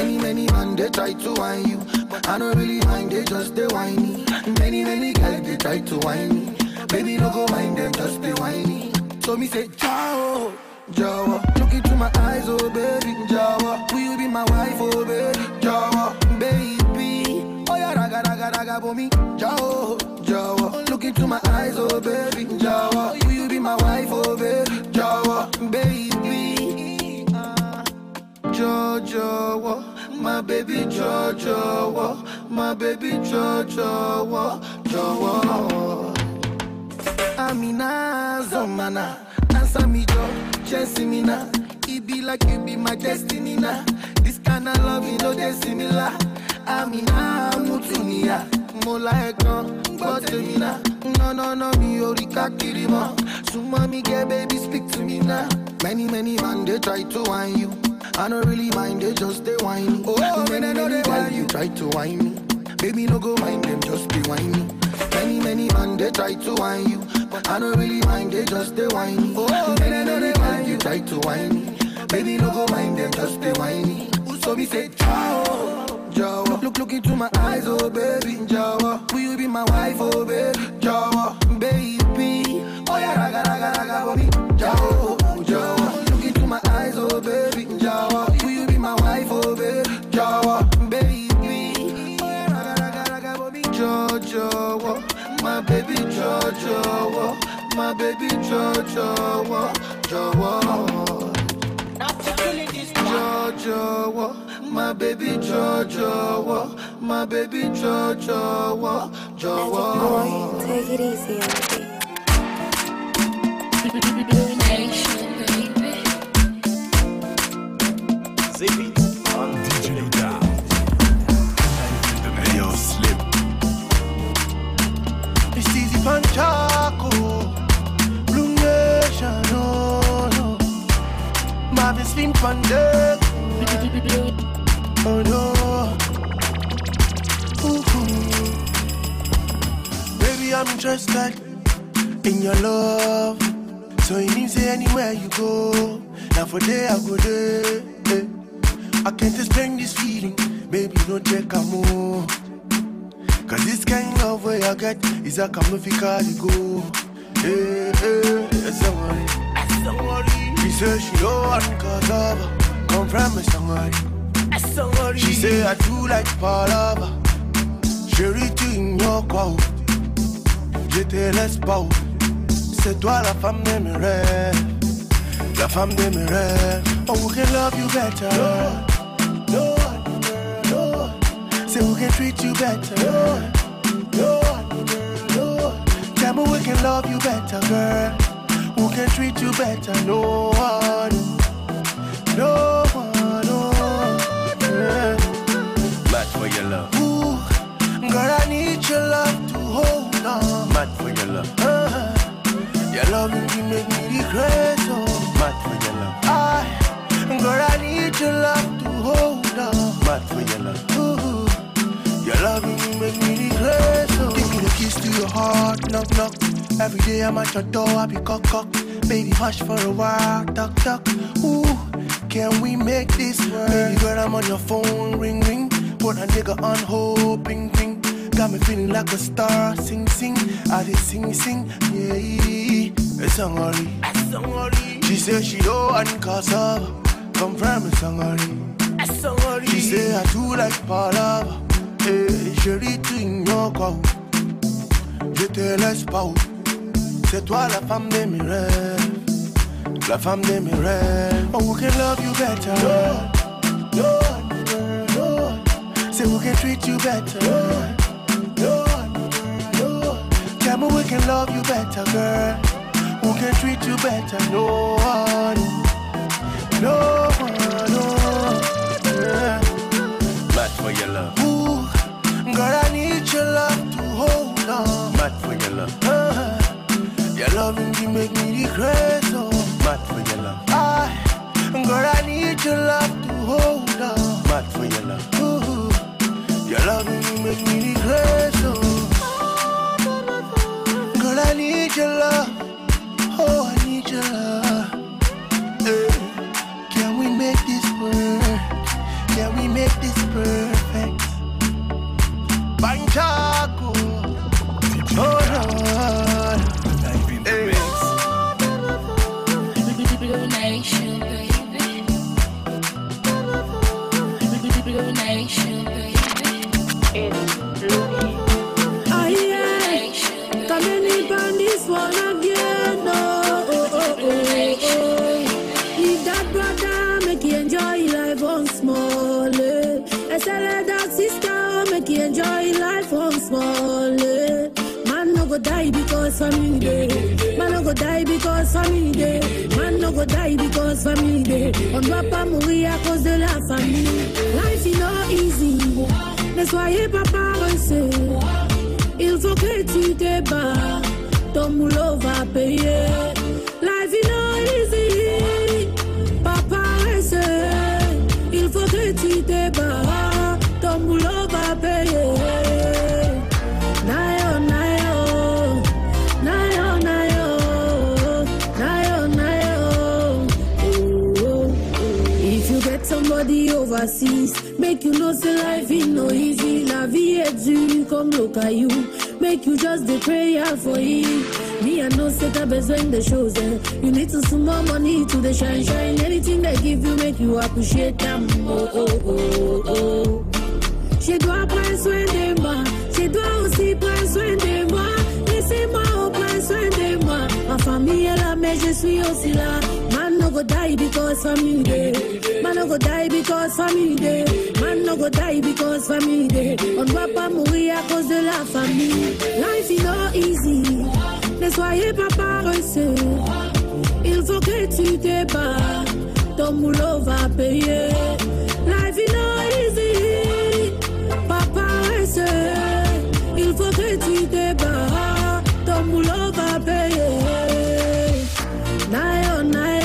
Many, many man, they try to whine you, but I don't really mind, they just they whiny. Many, many girls, they try to whine me. Baby, no go mind them, just be whiny. So me say, Jowo, Jowo. Look into my eyes, oh baby, Jowo. Will you be my wife, oh baby, Jowo. Baby, oh yeah, raga, raga, raga, for me, Jowo, Jowo. Look into my eyes, oh baby, Jowo. Will you be my wife, oh baby, Jowo. Baby, Jowo, my baby, Jowo, my baby, Jowo, Jowo. Amina Zomana, answer me, Joe, Jesse Mina. It be like you be my destiny now. This kind of love, you know, they're similar. Amina Mutunia, Mola Ekon, Botemina. No, no, no, me, Yorika Kirima. Sumami, get baby, speak to me now. Many, many man, they try to whine you. I don't really mind, they just they whine me. Oh, when I know they whine you, try to whine me. Baby, no go mind them, just be whiny. Many, many man, they try to whine you, but I don't really mind, they just they whiny. Oh, many, many, many man, you try to whine me. Baby, no go mind them, just they whiny. So me say, Jowo, Jowo. Look, look into my eyes, oh baby, Jowo. Will you be my wife, oh baby, Jowo. Baby, oh yeah, raga, raga, raga, baby, Jowo, Jowo. Look into my eyes, oh baby, Jowo. Will you be my wife, oh baby, Jowo, baby. Jowo, my baby Jowo, my baby Jowo, Jowo. Jowo, my baby Jowo, my baby Jowo, Jowo. Take it easy, baby. Zip on D J down. The mayor slip. Isizi panchako Blungesha no Mavis Vin Pandek. Oh no. Ooh-hoo. Baby, I'm interested in your love. So it means anywhere you go. Now for day I go there. I can't explain this feeling. Baby, no check a more. Cause this kind of way I get is a camouflage you go. Hey, hey, it's a worry. It's a worry. She said she don't want me cause of come from a songwriter. It's a worry. She said I do like palava. J'ai réduit in your crowd. Je te laisse pas. C'est toi la femme de mes rêves. La femme de mes rêves. Oh, who can love you better? No, no, no. Say who can treat you better, girl. No, no, no. Tell me who can love you better, girl. Who can treat you better? No one, no one, no one. Match for your love. Ooh, girl, I need your love to hold on. Match for your love. Uh-huh. Your love you make me regret, oh. Match for your love. I, girl, I need your love to hold on. Match for your love. Ooh. Your love you make me regret, so give me the keys to your heart, knock knock. Every day I'm at your door, I be cock cock. Baby, hush for a while, duck duck. Ooh, can we make this work? Baby girl, I'm on your phone, ring ring. Put a nigga on hold, ping ping. Got me feeling like a star, sing sing. I did sing sing, yeah. It's Sangari, it's Sangari. She said she don't and cause up. Come from Sangari, it's Sangari. She said I do like palava. Hey, chérie, tu ignores quoi? Je te laisse pas. C'est toi la femme de mes rêves. La femme de mes rêves. Oh, who can love you better? No, no, no, no. Say who can treat you better? No, no, no. Tell me who can love you better, girl. Who can treat you better? No one, no one, no. Yeah. Match for your love. Ooh, girl, I need your love to hold on. Match for your love. Uh-huh. Your loving you make me regret, oh. Match for your love. I, girl, I need your love to hold on. Match for your love. Ooh, your loving you make me regret, oh. Girl, I need your love. Oh, I need your love. Hey, can we make this work? Can we make go die because family day. Man no go die because family day. Man no go die because family day. On doit pas mourir à cause de la famille. Life is not easy. Ne soyez pas paresseux. Il faut que tu te bats. Ton boulot va payer. Life is not easy. Pas paresseux. Il faut que tu te bats. Ton boulot va payer. Somebody overseas, make you know say life is no easy. La vie est dure comme le caillou. Make you just the prayer for it. Me I know say t'as besoin de choses. You need to some more money to the shine shine. Anything they give you make you appreciate them. Oh oh oh oh. Je dois prendre soin de moi. Je dois aussi prendre soin de moi. Laissez-moi prendre soin de moi. Ma famille est là mais je suis aussi là. Man no go die because family day. Man no go die because family day. Man no go die because family day. On doit pas mourir à cause de la famille. Life is not easy. Ne soyez pas paresseux. Il faut que tu te bats. Ton boulot va payer. Life is not easy. Pas paresseux. Il faut que tu te bats. Ton boulot va payer. Nayo, nayo.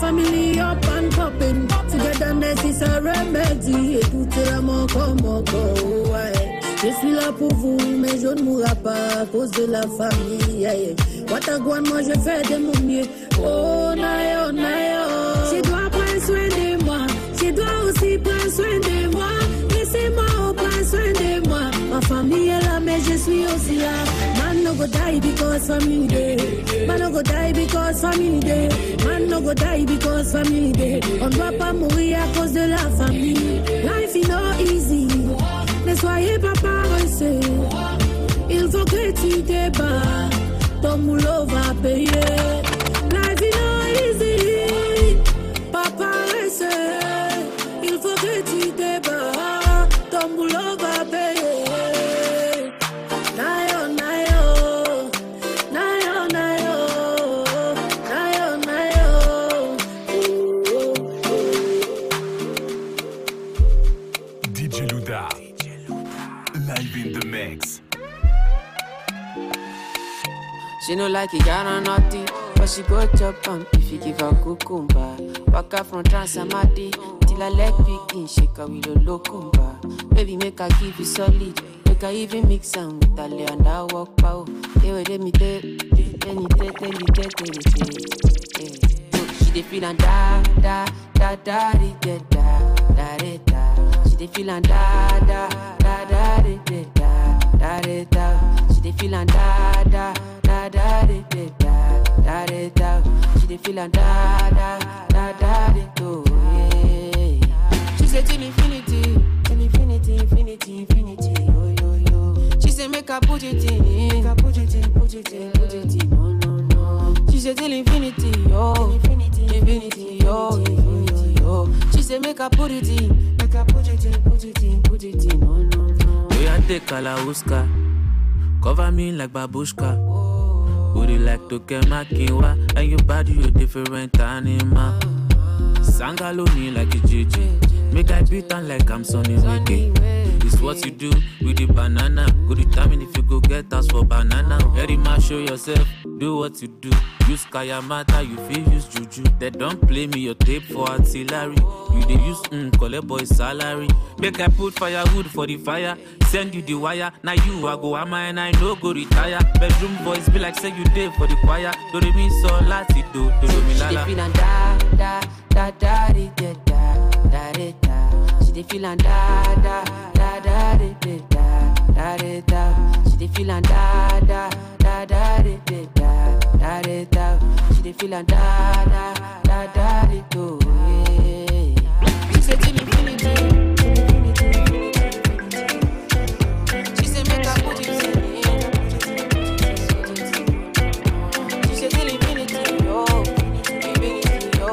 Family up and popping, togetherness is a remedy. Et tout est l'amour comme encore, ouais. Je suis là pour vous, mais je ne mourrai pas à cause de la famille. Yeah, yeah. Ouattagouane, moi je fais de mon mieux. Oh, nayo, nayo. Je dois prendre soin de moi, je dois aussi prendre soin de moi. Laissez-moi oh, prendre soin de moi. Ma famille est là, mais je suis aussi là. Man no go die because family day. Man no go die because family day. Man no go die because family day. On doit pas mourir à cause de la famille. Life is not easy. Ne soyez pas paresseux. Il faut que tu te bats. Ton boulot va payer. Life is not easy. Pas paresseux. Il faut que tu te bats. Ton boulot va payer. She no like it, got on naughty, but she go chop am if you give her cucumber. Walk her from Transamadi till her leg begin shake her with a locumba. Baby make her give you solid, make her even mix am with her lay and her walk pow. Hey, wait, let me take, let me take, let me take, let me take. She dey feel and da da da da da da da da da. She dey feel and da da da da da da da da da. She dey feel and da da. Da da da da da da da. She dey feel and da da da da da do. She say till infinity, till infinity, infinity, infinity. Yo yo yo. She say make her put it in, make her put it in, put it in, put it in. No no no. She say till infinity, yo, infinity, infinity, yo yo yo. She say make her put it in, make her put it in, put it in, put it in. No no no. We are take Kalauska, cover me like babushka. Would you like to get my kiwa? And your body, you different animal. Sangaloni like a J J. Make I beat on like I'm Sonny Mickey. It's what you do with the banana. Go determine if you go get us for banana. Every man show yourself, do what you do. Use Kayamata, you feel use Juju. They don't play me your tape for artillery. You dey use mm, collect boy salary. Make I put firewood for the fire. Send you the wire. Now you I go hammer and I no go retire. Bedroom boys be like say you dey for the choir. Do they mean so lati do do do me lala. She dey feel and da da da da da da da da da. She dey feel and da da da da da da da da. She dey feel and da da da da da da. Da da da, she dey feel and da da da da da do. She say till infinity, she say make her put it in. She say till infinity, yo, infinity, yo.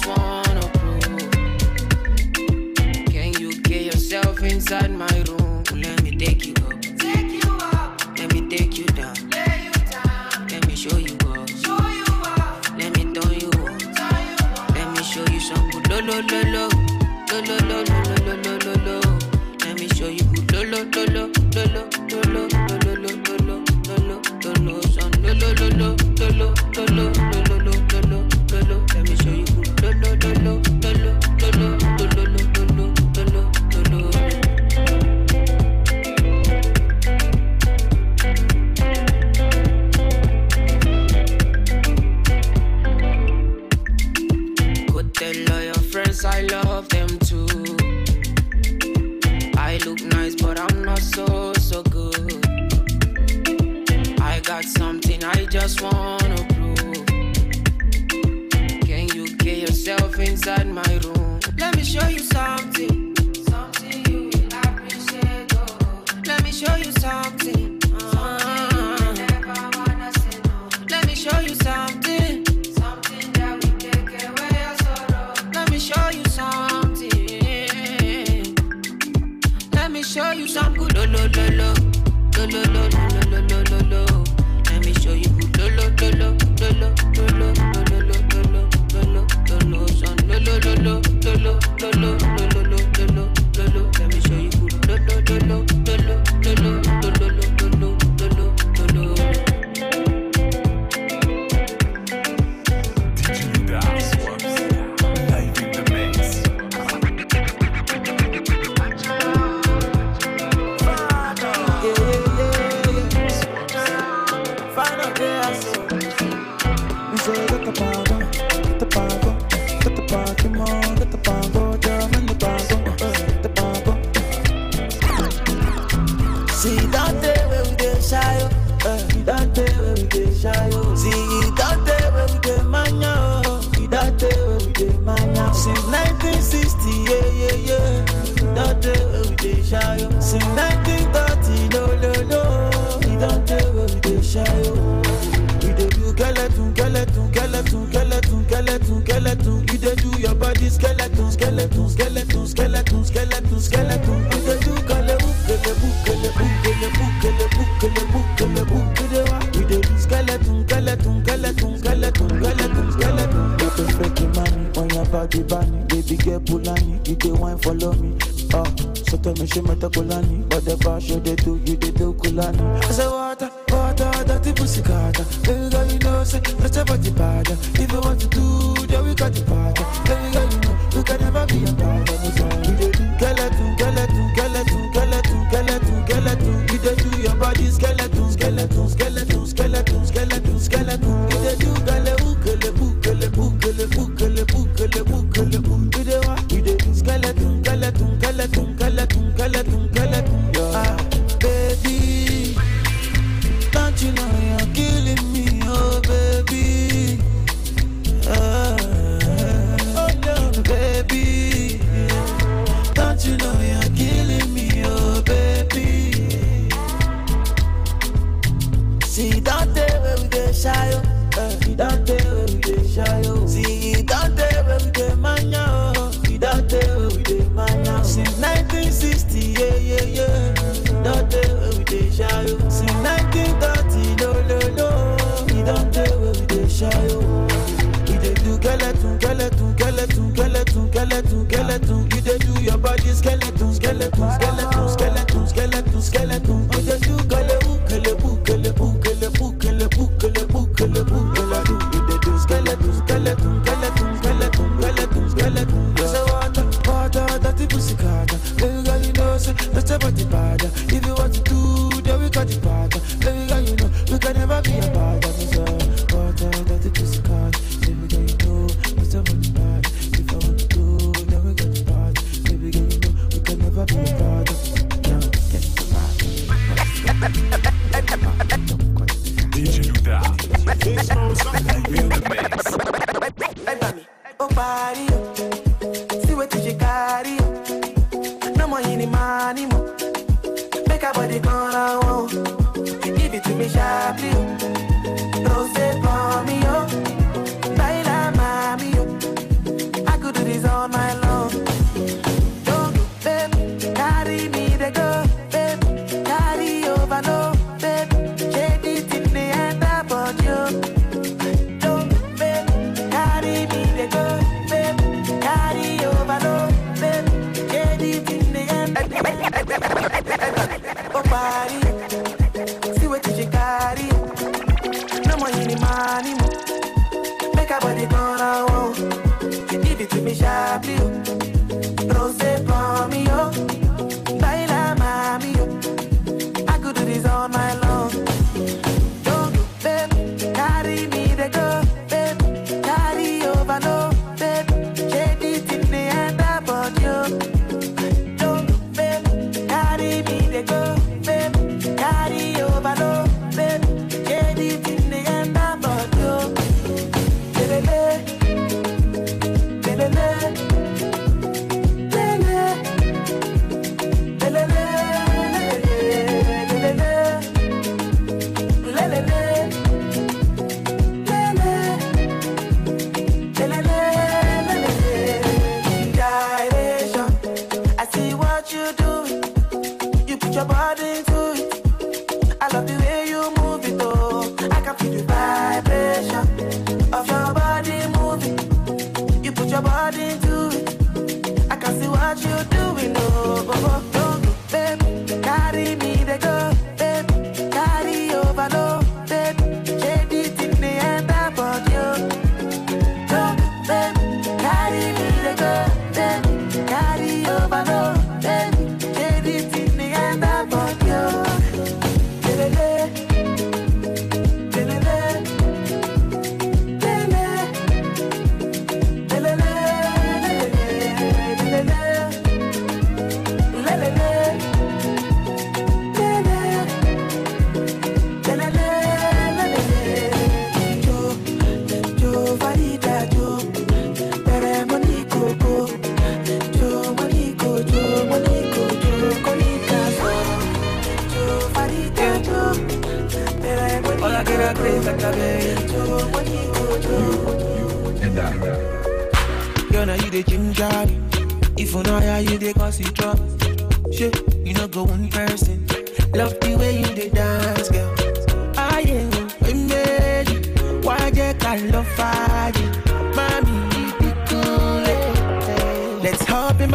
just wanna prove. Can you get yourself inside my room? Let me take you up. Take you up. Let me take you down. Lay you down. Let me show you up. Show you up. Let me turn you on. Turn you on. Let me show you some good lo lo lo lo lo lo lo lo lo lo lo. Let me show you good lo lo lo lo lo lo lo lo lo lo lo.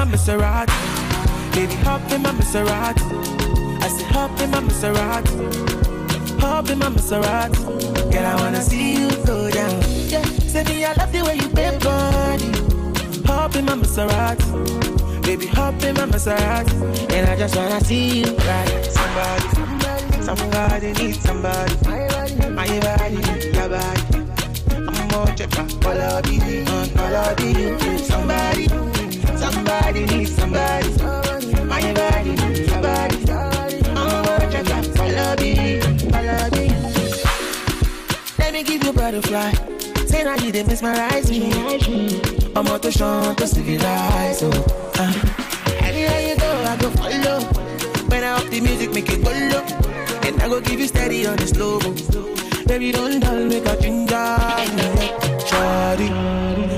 Maserati. Baby, hop in my Maserati. I said, hop in my Maserati. Hop in my Maserati. Girl, I wanna see you go down. Yeah, say me, I love the way you bend body. Hop in my Maserati. Baby, hop in my Maserati. And I just wanna see you ride. Somebody, somebody needs somebody. My body needs your body. I'm more cheaper. All I be, all I be, somebody. Somebody needs somebody. My body needs somebody. I'm gonna check out. Follow me, follow me. Let me give you butterfly. Say I didn't mesmerize me. I'm out to show to civilize. So, uh, anywhere you go, I go follow. When I up the music, make it go low. And I go give you steady on the slow. Baby, don't dull, make a ginger. Shawty,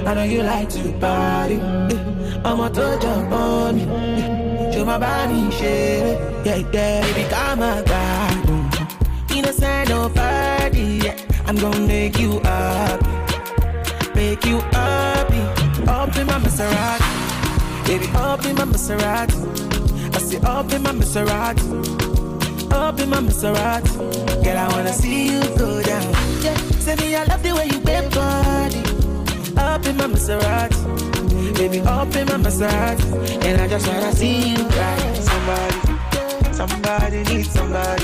I know you like to party. I'm a to jump on me. Show my body shit. Yeah, yeah, baby, come on, God. Innocent, nobody. Yeah, I'm gonna make you happy. Make you happy. Up in my Maserati. Baby, up in my Maserati. I say up in my Maserati. Up in my Maserati. Girl, I wanna see you go down. Yeah, say me, I love the way you bend body. Up in my Maserati. Baby, up in my massage, and I just wanna see you cry. Somebody, somebody needs somebody.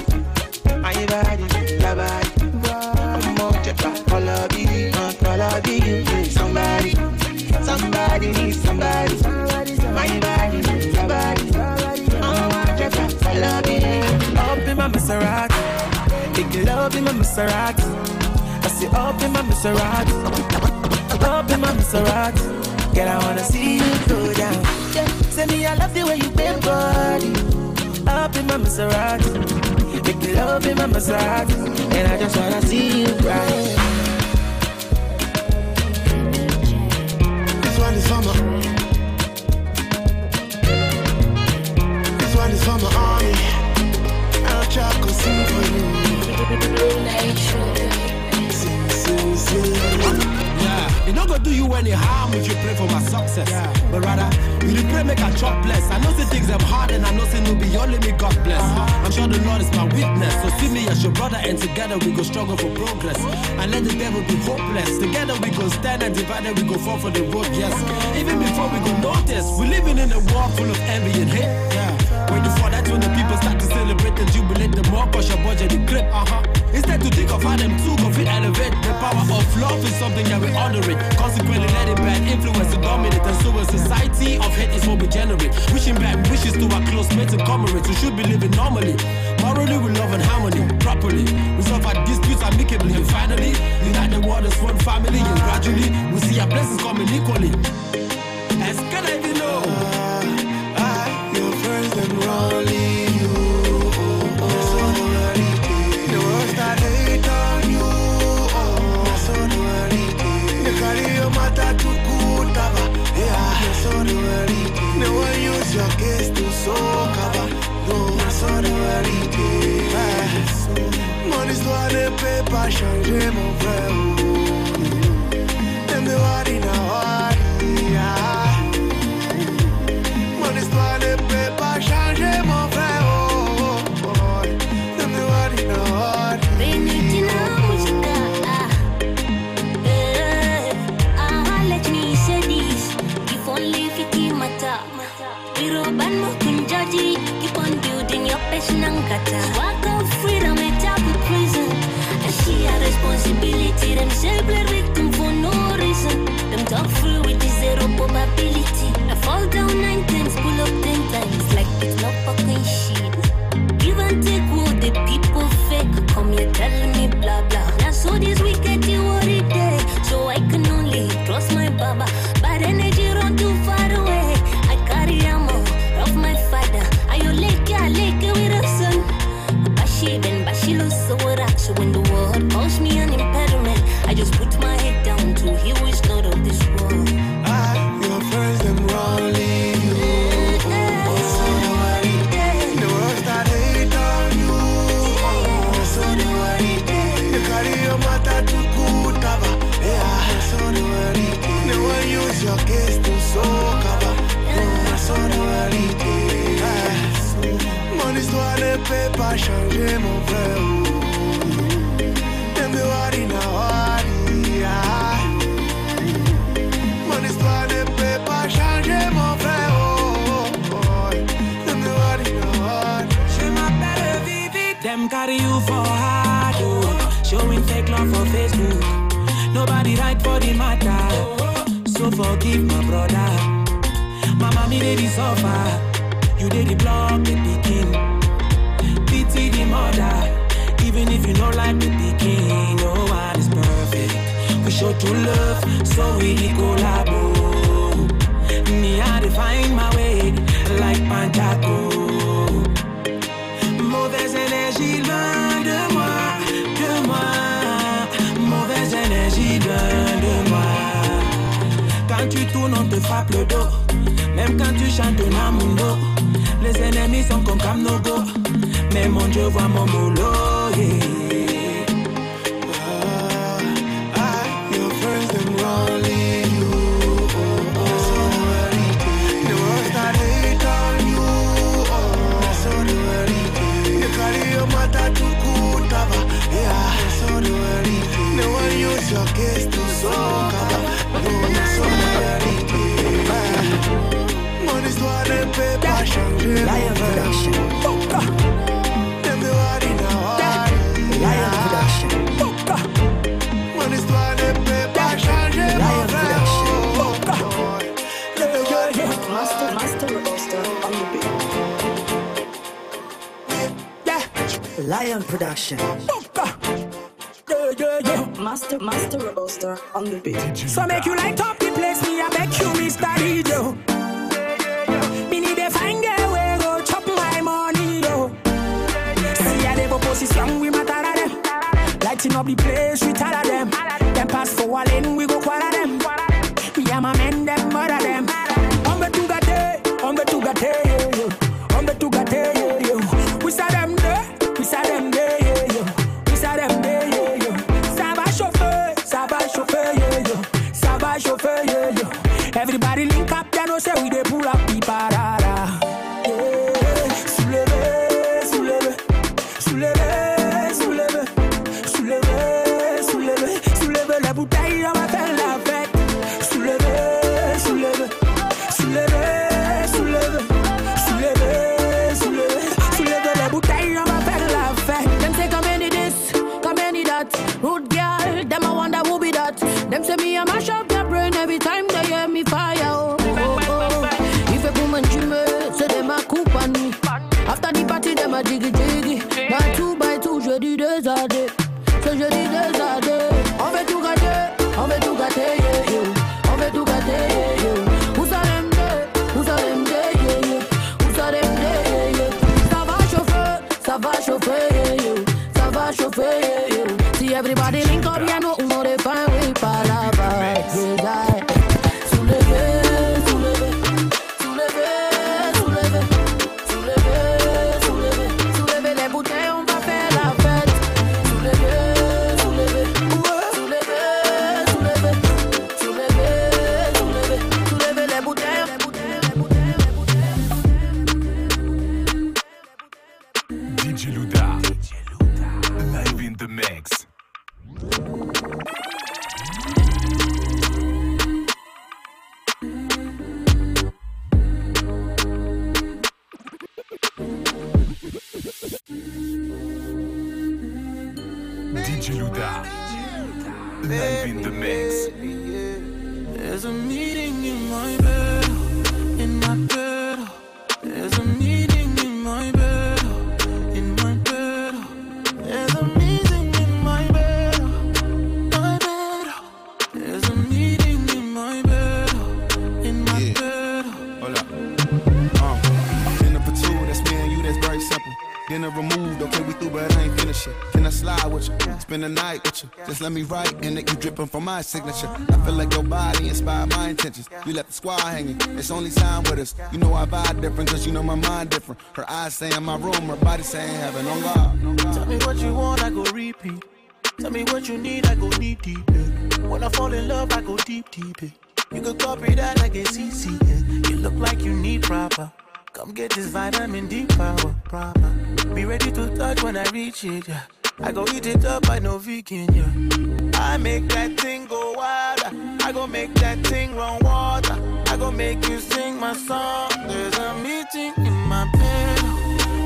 My body, your body. I'm more cheaper, all of you, all of you. Somebody, somebody needs somebody. My body, your body. I'm more cheaper, all of you. Up in my Maserati, big love in my Maserati. I say up in my Maserati, up in my Maserati. Girl, I wanna see you go down. Yeah. Say me, I love the way you bend body. Up in my Maserati, make me love in my Maserati, and I just wanna see you right. This one is for my. This one is for my army. I'll try to sing for you. Sing, sing, sing. Yeah. It don't go do you any harm if you pray for my success. Yeah. But rather, you dey pray make I chop bless. I know say things am hard and I know say no be only me God bless. Uh-huh. I'm sure the Lord is my witness. So see me as your brother and together we go struggle for progress. And let the devil be hopeless. Together we go stand and divided we go fall for the road, yes. Even before we go notice, we're living in a world full of envy and hate. Yeah. Wait before that's when the people start to celebrate and jubilate the more cause your budget the clip, uh-huh. Instead to think of how them two go fit elevate. The power of love is something that we honor it. Consequently letting bad influence to dominate. And so a society of hate is what we generate. Wishing bad wishes to our close mates and comrades. We should be living normally. Morally we love and harmony, properly. Resolve our disputes amicably. And finally, unite the world as one family. And gradually, we see our blessings coming equally. As can I be know? I, your friends and wrongly. No one use your case to so cover. No, I saw the reality. Money's what they pay, passion, dream of real. And the world in a worry. Money's what they pay, passion, dream of real. And the world in a worry. They need to know what you got. Keep on building your passion and kata. Walk of freedom and top of prison. And she had responsibility. Them simply victim for no reason. Them talk free with the zero probability. I fall down nine times, pull up ten times. Like it's not fucking shit. Give and take what the people fake. Come here telling me blah blah. Now so this week I do what it day. So I can only trust my baba. Bad energy run too far away. I carry ammo of my father. I you like I like with a son. Bashi Ben Bashilo Sora. So when the world calls me an impediment, I just put my head down to he who is not of this world. I your friends them wrongly you. So do I read the world that hate on you. So do I read the career matter to good cover. Yeah, so do I read. No one use your case to so cover. So do I read. Money's what they pay, passion, dream of real. Them the worry now, worry. Money's what they pay, passion, dream of real. Them the worry now, worry. She my better V V. Them carry you for hard, oh. Showing fake love for Facebook. Nobody right for the matter. So forgive my brother. Mama, me dey the suffer. You dey the block, the pikin. Pity the mother. Even if you don't like the pikin, no one is perfect. We show true love, so we collabo. Me, I define my way like Pantaco. Mauvaise énergie loin de moi, de moi. Mauvaise énergie loin de moi. Quand tu tournes, on te frappe le dos. Même quand tu chantes Namundo, les ennemis sont comme Kamnogo. Mais mon Dieu voit mon boulot. Yeah. Ah, ah, your friends them wrongly you. Oh, oh. So the world that hate on you. Oh, so the world. You carry your matter to good cover. Yeah, so the world. No one use your case to so cover. Oh, so the world. Money's what they pay, passion, dream. Lion production. Them the worry now. Lion production. Money's what they pay, passion, dream. Lion production. Them the worry now. Master, master, master on the beat. Yeah. Lion production. Master, master, master on the beat. So make you like top the place, me I beg you, Mister D J. Find a way, go chop my money, though. See a devil position, we matter them. Lighting up the place, we tell them. Them pass for a lane, we go quarter them. Me and my men, them murder them. On the Tugate, on the Tugate, on the Tugate. We saw them there, we saw them there, we saw them there. Ça va chauffer, ça va chauffer, ça va. we link up, then we say we dey pull up the parada. Yeah, souleve, souleve, souleve, souleve, souleve, souleve, souleve la bouteille, on va faire la fête. Souleve, souleve, souleve, souleve, souleve, souleve, souleve la bouteille, on va faire la fête. Them say come any this, come any that. Rude girl, them I wonder who be that. Them say me a mash up your brain every time. Me fire, oh, oh, oh. If a woman dreamer, so they ma coupe on me. After the party, they ma jiggy jiggy. By two by two, je dis deux à deux. So je dis deux à deux. On veut tout gâter, on veut tout gâter, yeah, yeah. On veut tout gâter, yeah, yeah. Où ça l'aime de, où ça l'aime de, yeah, yeah. Où ça l'aime de, yeah, yeah. Ça va chauffer, ça va chauffer, yeah, yeah. Ça va chauffer, yeah, yeah. See everybody link up, yeah, no, on est fin, oui, par là, par là. Just let me write, and that you drippin' from my signature. I feel like your body inspired my intentions. You left the squad hanging, it's only time with us. You know I vibe different, cause you know my mind different. Her eyes say in my room, her body say in heaven, on God. Tell me what you want, I go repeat. Tell me what you need, I go deep, deep, yeah. When I fall in love, I go deep, deep, yeah. You can copy that, I get C C, yeah. You look like you need proper. Come get this vitamin D power, proper. Be ready to touch when I reach it, yeah. I go eat it up, I know vegan, yeah. I make that thing go wild. I go make that thing run water. I go make you sing my song. There's a meeting in my bed,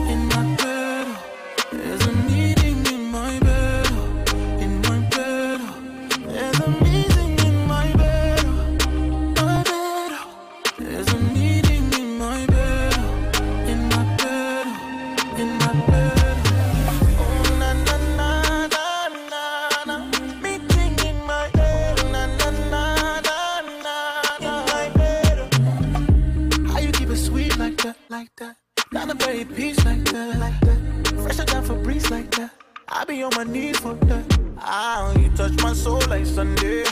in my bed. There's a meeting in my bed, in my bed. There's a meeting in my bed, my bed. There's a meeting in my bed, in my bed, in my bed. Like that, not a very peace like that, like that. Fresher than Febreze like that. I be on my knees for that. Ah, you touch my soul like Sunday.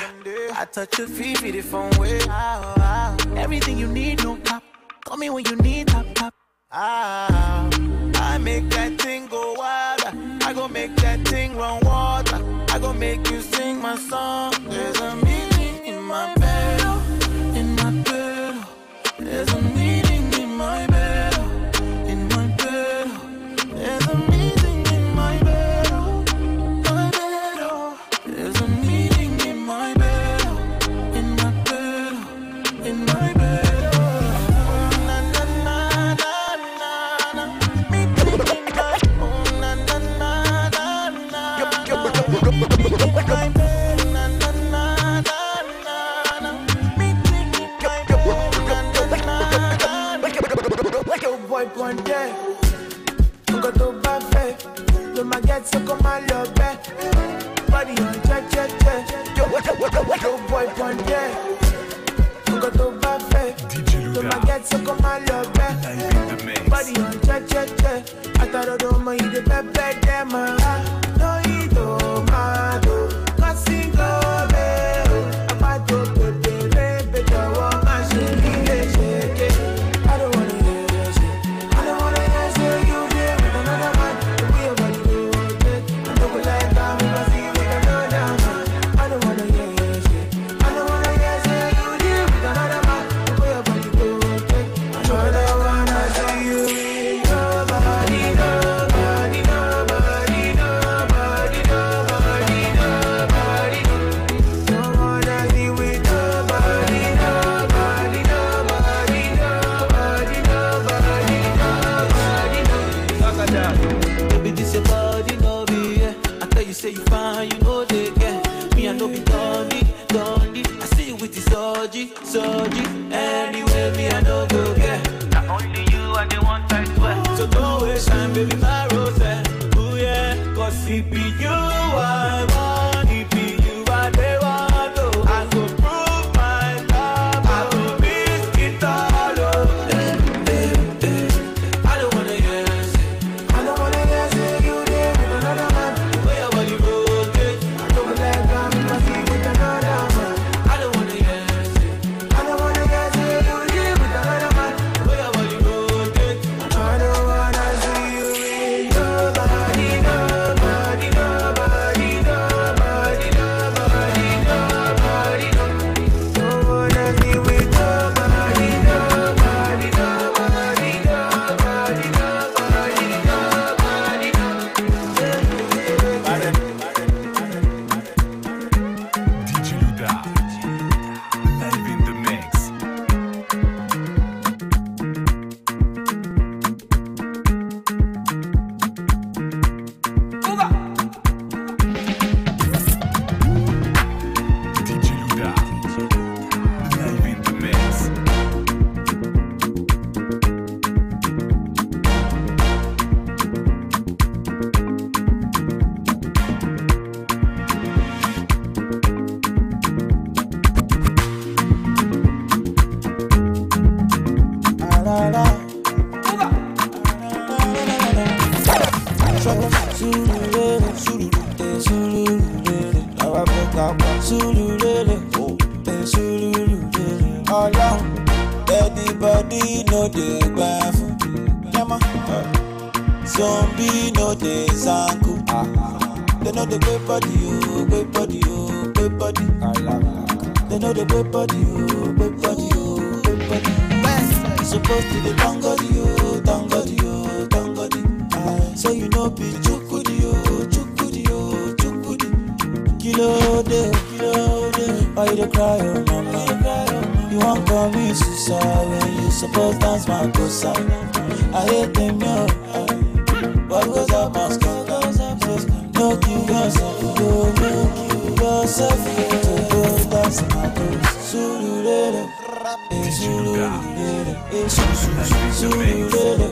I touch your feet be different way. Ah, ah, everything you need, no cap. Call me when you need tap tap. Ah, I make that thing go wild. I go make that thing run water. I go make you sing my song. There's a meaning in my bed, in my bed. There's a meaning in my bed. So come on, love back. Body on check, check, check. Yo, yo, boy, one day. You got to buffet. So my get so come on, love back. Body on check, check, check. I thought I don't mind the pepper, damn. No, you don't mind. Anyway, me I no go get. Now only you I the one I swear. So go away, shine, baby, my rose. Oh yeah, 'cause it be you I want, it be you I dey want. Oh, I go prove my love, I go beat it all. Oh, eh, eh, eh. I don't wanna guess, I don't wanna guess if you there with another man. The way your body rotate, I don't let go, me must be with another man. I don't wanna guess, I don't wanna guess if you there with another man. The way your body rotate, I don't wanna see you with nobody, nobody, nobody, nobody, nobody, nobody, nobody. Don't wanna be with nobody, nobody, nobody, nobody, nobody, nobody, nobody. D J Luda, live in the mix. D J Luda, live in the mix. Everybody know they graph. Zombie know they zanku. They know the great body, oh, great body, oh, great body. They know the great body, oh, great body, oh, great body. West supposed to be tangodi, oh, tangodi, oh, tangodi. So you know be chukudi, oh, chukudi, oh, chukudi. Kilo de, kilo de. Why you cry, oh mama? You won't call me Susa when you supposed dance my cosa. I hate them, yo. What goes up, must go. No, give yourself a go, no, give yourself a go. To go dance my cosa. Sulu lele, eh, sulu lele, eh, sulu lele,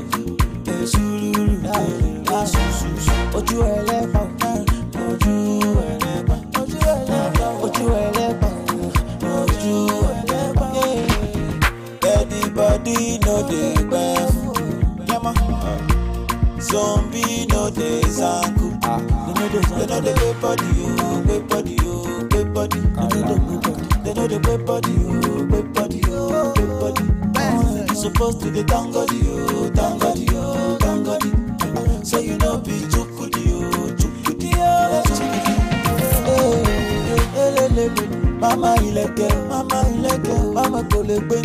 eh, sulu lele, ah, sulu sulu. What you are left out, what you are left out, what you are left out, what you are left out. Everybody know they bath. Zombie know they zanku. They know the great body, oh, great body, oh, great body. They know the great body, oh, great body, oh, great body. Supposed to the tangodi, oh, tangodi, oh, tangodi. So you know be chukudi, oh, chukudi, oh, chukudi. Mama ileke, mama ileke, mama kolekwe.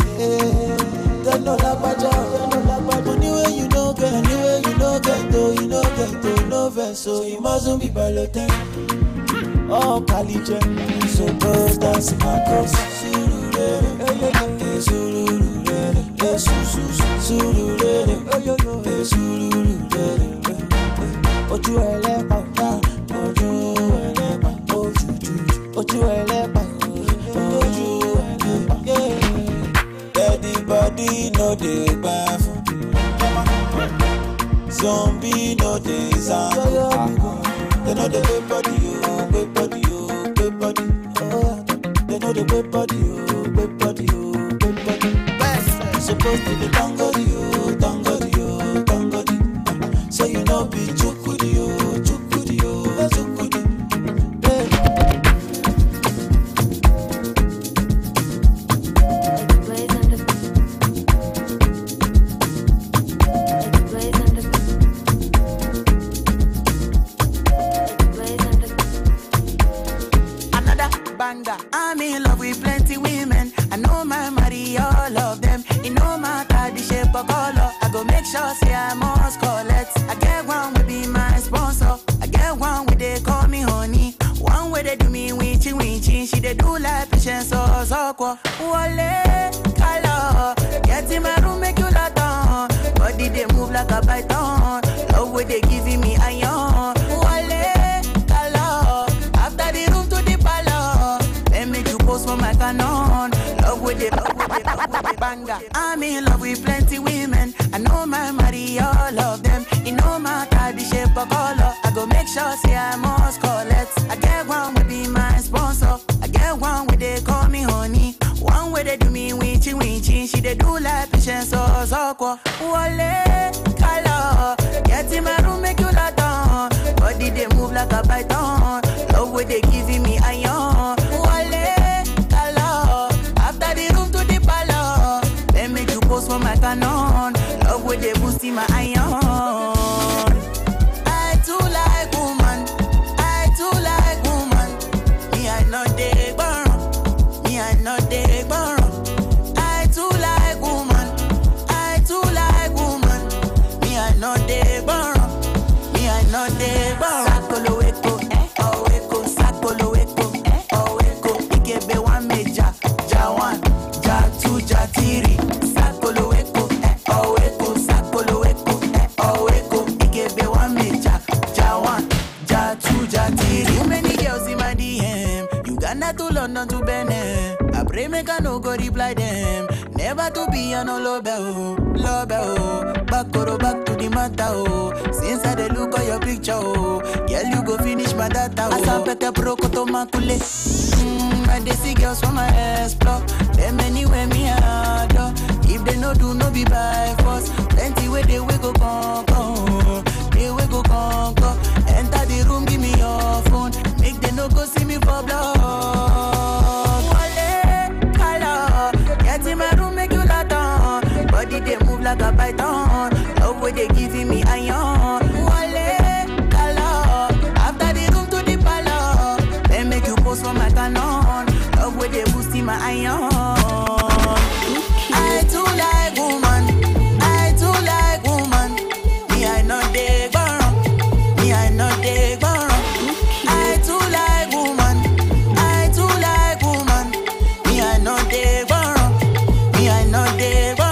Then no la baja, then no la baja. Anywhere you no get, anywhere you no get, though you no get, though you no vex, so you mustn't be balloting. Oh, Kalije, so go dance my course. Sululele, sululele, sululele, sululele. What you are left out, what you are left out, what you are left out. Everybody know they bath. Zombie know they zanku. They know the way body, oh, way body, oh, way body. They know the way body, oh, way body, oh, way body. Supposed to be tangodi, oh, tangodi, oh, tangodi. So you know be chukudi, oh, chukudi, oh, chukudi. I'm in love with plenty women. I know my marry all of them. It no matter the shape or color. I go make sure say I must collect. I get one will be my sponsor. I get one where they call me honey. One where they do me winchy winchy. She they do like patience or so cool. Wale, color. Get in my room make you lot on. Body they move like a python. Love where they giving me iron. Love with it, love with it, love with it. banger. I'm in love with plenty women. I know my money, all of them. You know my card, the shape of color. I go make sure, say I must collect. I get one with be my sponsor. I get one where they call me honey. One where they do me winchy winchy. She they do like patience or so. Wale, color. Get in my room, make you lot on. Body they move like a python. Love where they giving me iron. My canon, love with the boost in my iron. I too like woman, I too like woman. Me I know they burn, me I know they burn. I too like woman, I too like woman. Me I know they burn, me I know they burn. London to Benin, I pray make I no go reply them. Never to be an no love oh, love oh. Back to back to the matter oh. Since I dey look at your picture oh, girl you go finish my data oh. I saw better pro koto makule. Hmm, I dey see girls from my ass block. Them anywhere me adore. If they no do no be by force. Plenty way they we go conquer, they we go conquer. Enter the room, give me your phone. Make them no go see me for blood. They move like a python. Love where they giving me iron. Wale, color. After the room to the palace, they make you pose for my cannon. Love where they boost in my iron. I too like woman, I too like woman. Me I know they burn, me I know they burn. I too like woman, I too like woman. Me I know they burn, me I know they burn.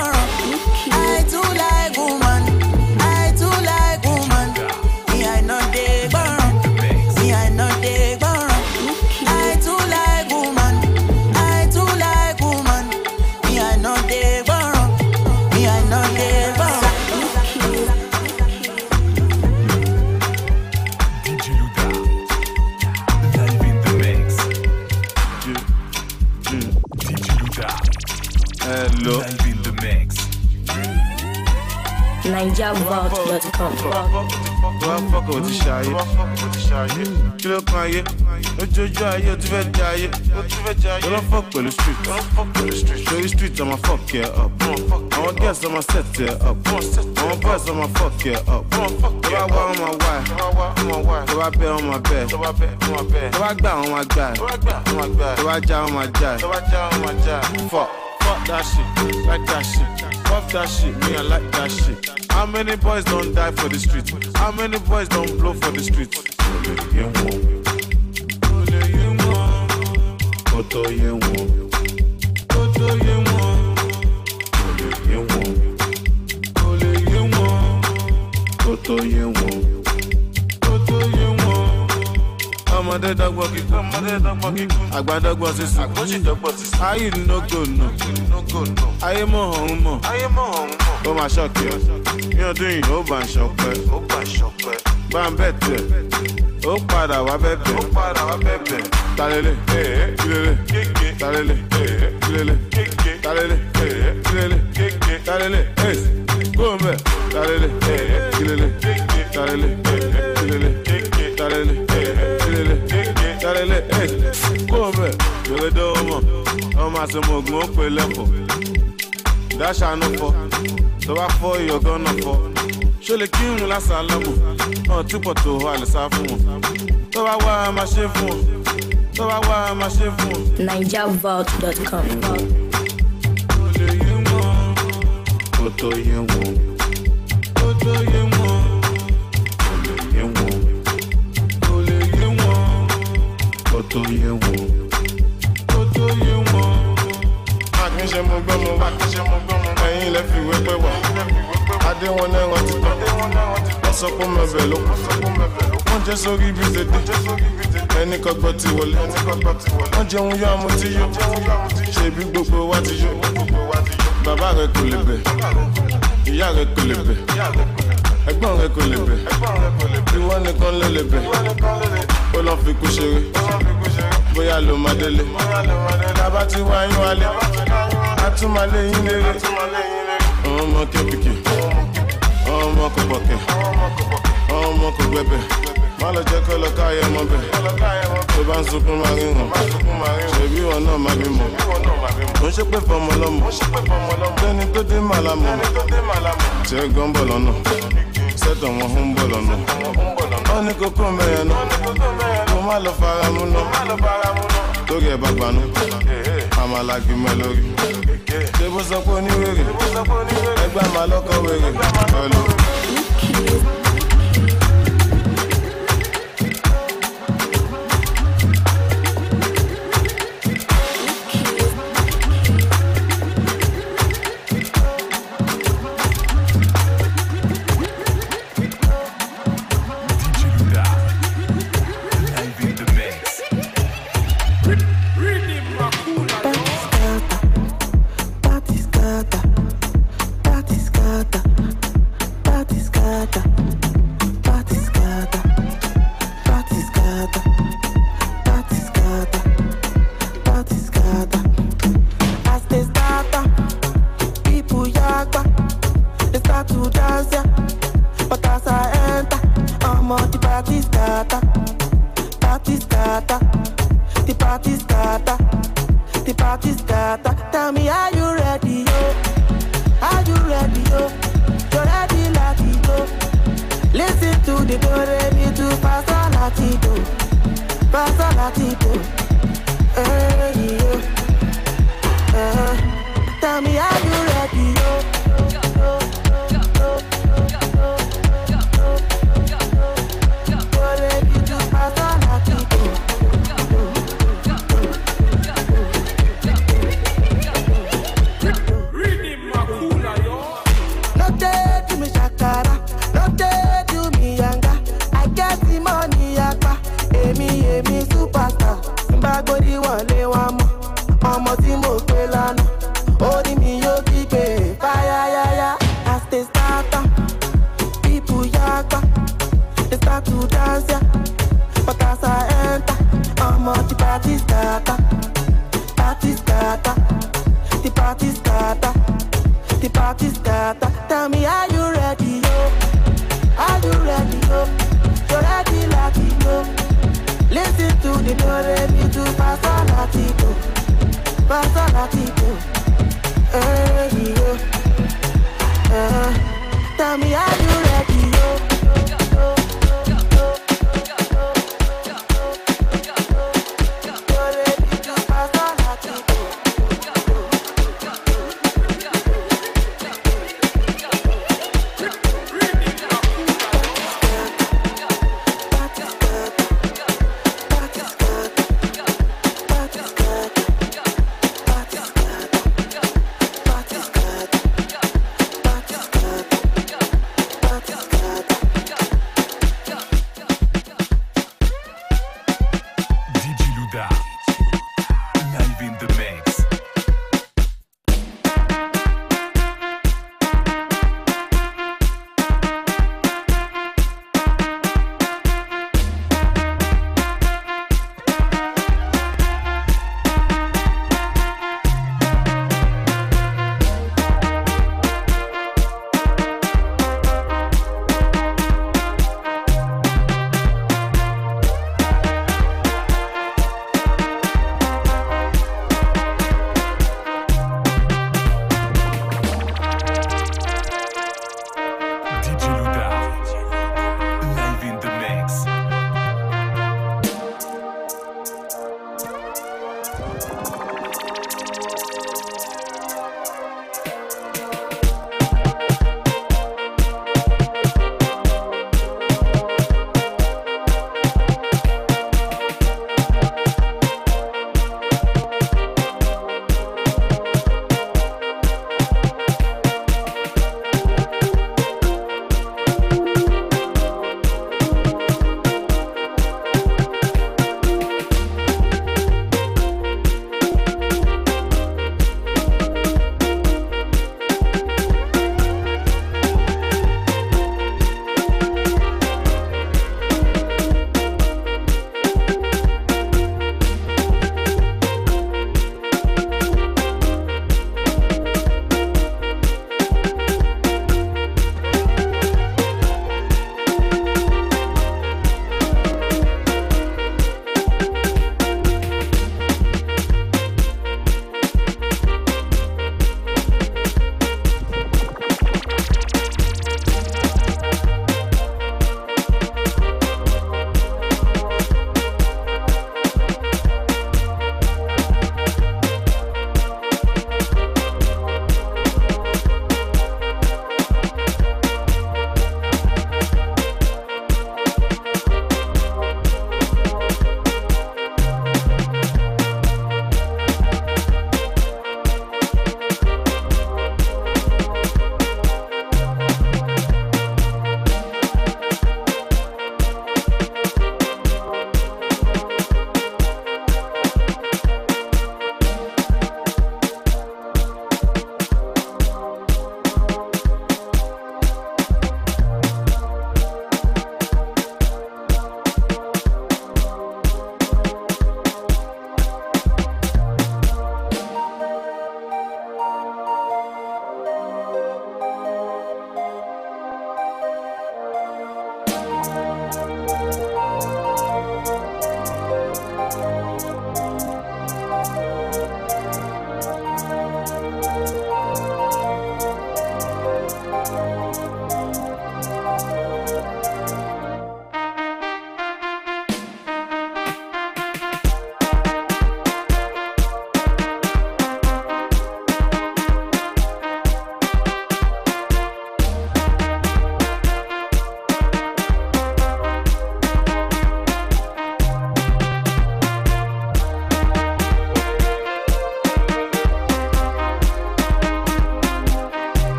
Ninja Vault dot com. Motherfucker with the shy, with the shy. Kilo kanye, ojojo aye, tu veux jaye, tu veux jaye. Don't fuck with the street, don't fuck with the street. Show the streets I'ma fuck you up. I want girls I'ma set you up. I want boys I'ma fuck you up. Do I want on my wife? Do I bet on my bed? Do I bet on my bed? Do I gba on my guy? Do I gba on my guy? Do I ja on my ja? Do I ja on my ja? Fuck, fuck that shit, like that shit. Fuck that shit, me I like that shit. How many boys don't die for the streets? How many boys don't blow for the streets? I'm a dead dog walking, I'm a dead dog walking. I got dog bosses, I got you dog bosses. I ain't no good, no, no good, no. I am a homo, I am a homo. Come and shock you. You're doing open shop, open shop. Bam better. Oh, para, wa bebe. Oh, para, wa bebe. Talele, eh, kilele, keke. Talele, eh, kilele, keke. Talele, eh, kilele, keke. Talele, eh, gombe. Talele, eh, kilele, keke. Talele, eh, kilele, keke. Talele, eh. Talele, eh, come, you're a domo. I'm a smoke, no pellepo. Dash, I know for. So I for you're gonna for. Show the king, last alamo. Oh, two potato, while it's half moon. So I want my chef. So I want my chef. Ninja Vault dot com. Oto yen won. Oto yen won. Oto yen won. Oto yen won, Oto yen won. Akin se mo gbo mo, akin se mo gbo mo. Eyin le fi we pe wa. Ade won na won ti to, ade won na won ti to. So ko mo be lo, so ko mo be lo. Won je so ri bi se, won je so ri bi se. Eni ko gbo ti wole, eni ko gbo ti wole. Won je won yo mo ti yo, won je won yo mo ti yo. Se bi gbogbo wa ti yo, gbogbo wa ti yo. Baba recolébé, Iya recolébé, Egbon recolébé, Iwọ nìkan ló lébé, ó lọ fi kú ṣeré, bóyá ló máa délé, bàbá ti wá yín wálé, àtúmọ̀lé yín léré, àwọn ọmọ kébìkì, àwọn ọmọ kò bọ̀kẹ̀, àwọn ọmọ kò gbẹ̀bẹ̀, má lọ jẹ́ kọ́ lọ káyọ̀ mọ́ bẹ̀, tó bá ń sunkún máa rí hàn, ṣèbí wọn náà máa bí mọ̀. Mo ṣe pé fọmọ lọmọ, lẹ́ni tó dé màlámọ̀, tí ẹ gan bọ̀ lọ́nà, sẹ́tọ̀ wọn ń bọ̀ lọ́nà. Wọ́n ní kókó mẹ́rin náà, mo má lọ fara mú náà, lórí ẹ̀ bá gbanú, àmàlà gbìmọ̀ lórí. Ṣé bó sọ pé oníwèrè, ẹgbẹ́ àmà lọ́kọ̀ wèrè, pẹ̀lú. Hey.